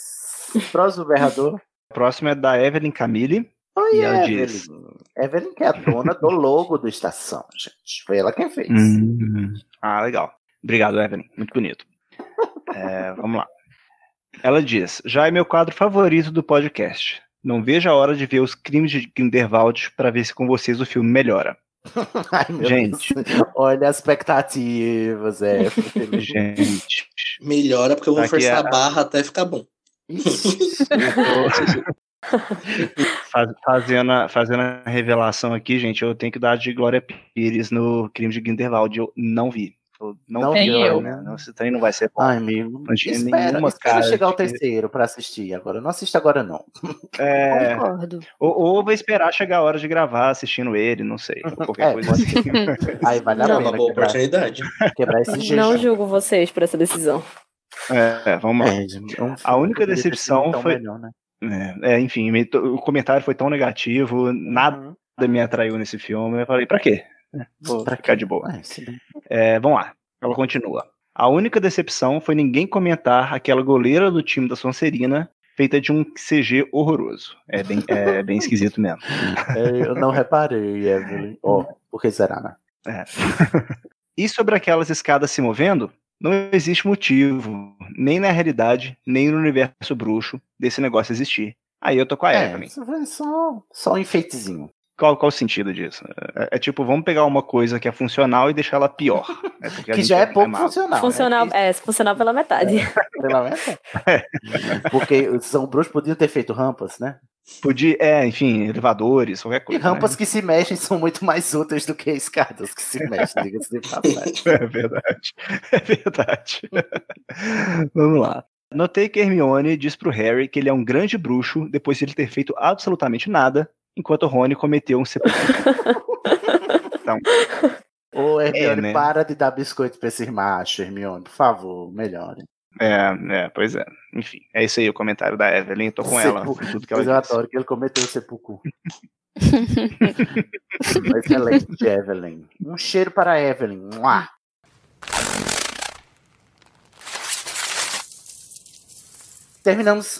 Próximo berrador. A próxima é da Evelyn Camille. Oi, e ela Evelyn. Diz... Evelyn que é a dona do logo do Estação, gente. Foi ela quem fez. Hum, ah, legal. Obrigado, Evelyn. Muito bonito. É, vamos lá. Ela diz, já é meu quadro favorito do podcast. Não vejo a hora de ver os crimes de Grindelwald para ver se com vocês o filme melhora. Ai, meu gente. Deus. Olha as expectativas, é. Gente. Melhora porque eu vou Aqui forçar é... a barra até ficar bom. Faz, fazendo, a, fazendo a revelação aqui, gente, eu tenho que dar de Glória Pires no crime de Grindelwald. Eu não vi. Não, não vi, eu. Né? Esse trem não vai ser bom. Ai, amigo. Não tinha espera, nenhuma espera cara chegar ao terceiro que... pra assistir agora. Não assista agora, não. É... Concordo. Ou, ou vai esperar chegar a hora de gravar assistindo ele, não sei. Qualquer é, coisa assim. Aí vai dar uma boa quebrar, oportunidade. Quebrar esse jejum. Não julgo vocês por essa decisão. É, vamos lá. É, então, a única decepção foi... Melhor, né? é, é, enfim, o comentário foi tão negativo, nada uhum. me atraiu nesse filme. Eu falei, pra quê? Vou pra ficar de boa. Ah, é, vamos lá, ela continua. A única decepção foi ninguém comentar aquela goleira do time da Sonserina feita de um C G horroroso. É bem, é bem esquisito mesmo. É, eu não reparei, Evelyn. Oh, por que será, né? É. E sobre aquelas escadas se movendo? Não existe motivo, nem na realidade, nem no universo bruxo, desse negócio existir. Aí eu tô com a é, Evelyn. Só, só um enfeitezinho. Qual, qual o sentido disso? É, é tipo, vamos pegar uma coisa que é funcional e deixar ela pior. Né? Que já é pouco funcional. Funcional, né? É, funcional pela metade. É, pela metade. É. Porque os São Bruxo podiam ter feito rampas, né? Podia, é, enfim, elevadores, qualquer coisa. E rampas né? que se mexem são muito mais úteis do que escadas que se mexem, diga-se de passagem. É verdade. É verdade. Vamos lá. Notei que Hermione diz pro Harry que ele é um grande bruxo depois de ele ter feito absolutamente nada, enquanto o Rony cometeu um sepulcro. Então, ô, Hermione, é, né? Para de dar biscoito pra esses machos, Hermione. Por favor, melhore. É, é, pois é. Enfim, é isso aí o comentário da Evelyn. Tô com ela. Tudo que ela eu adoro que ele cometeu o sepulcro. Excelente, Evelyn. Um cheiro para a Evelyn. Mua. Terminamos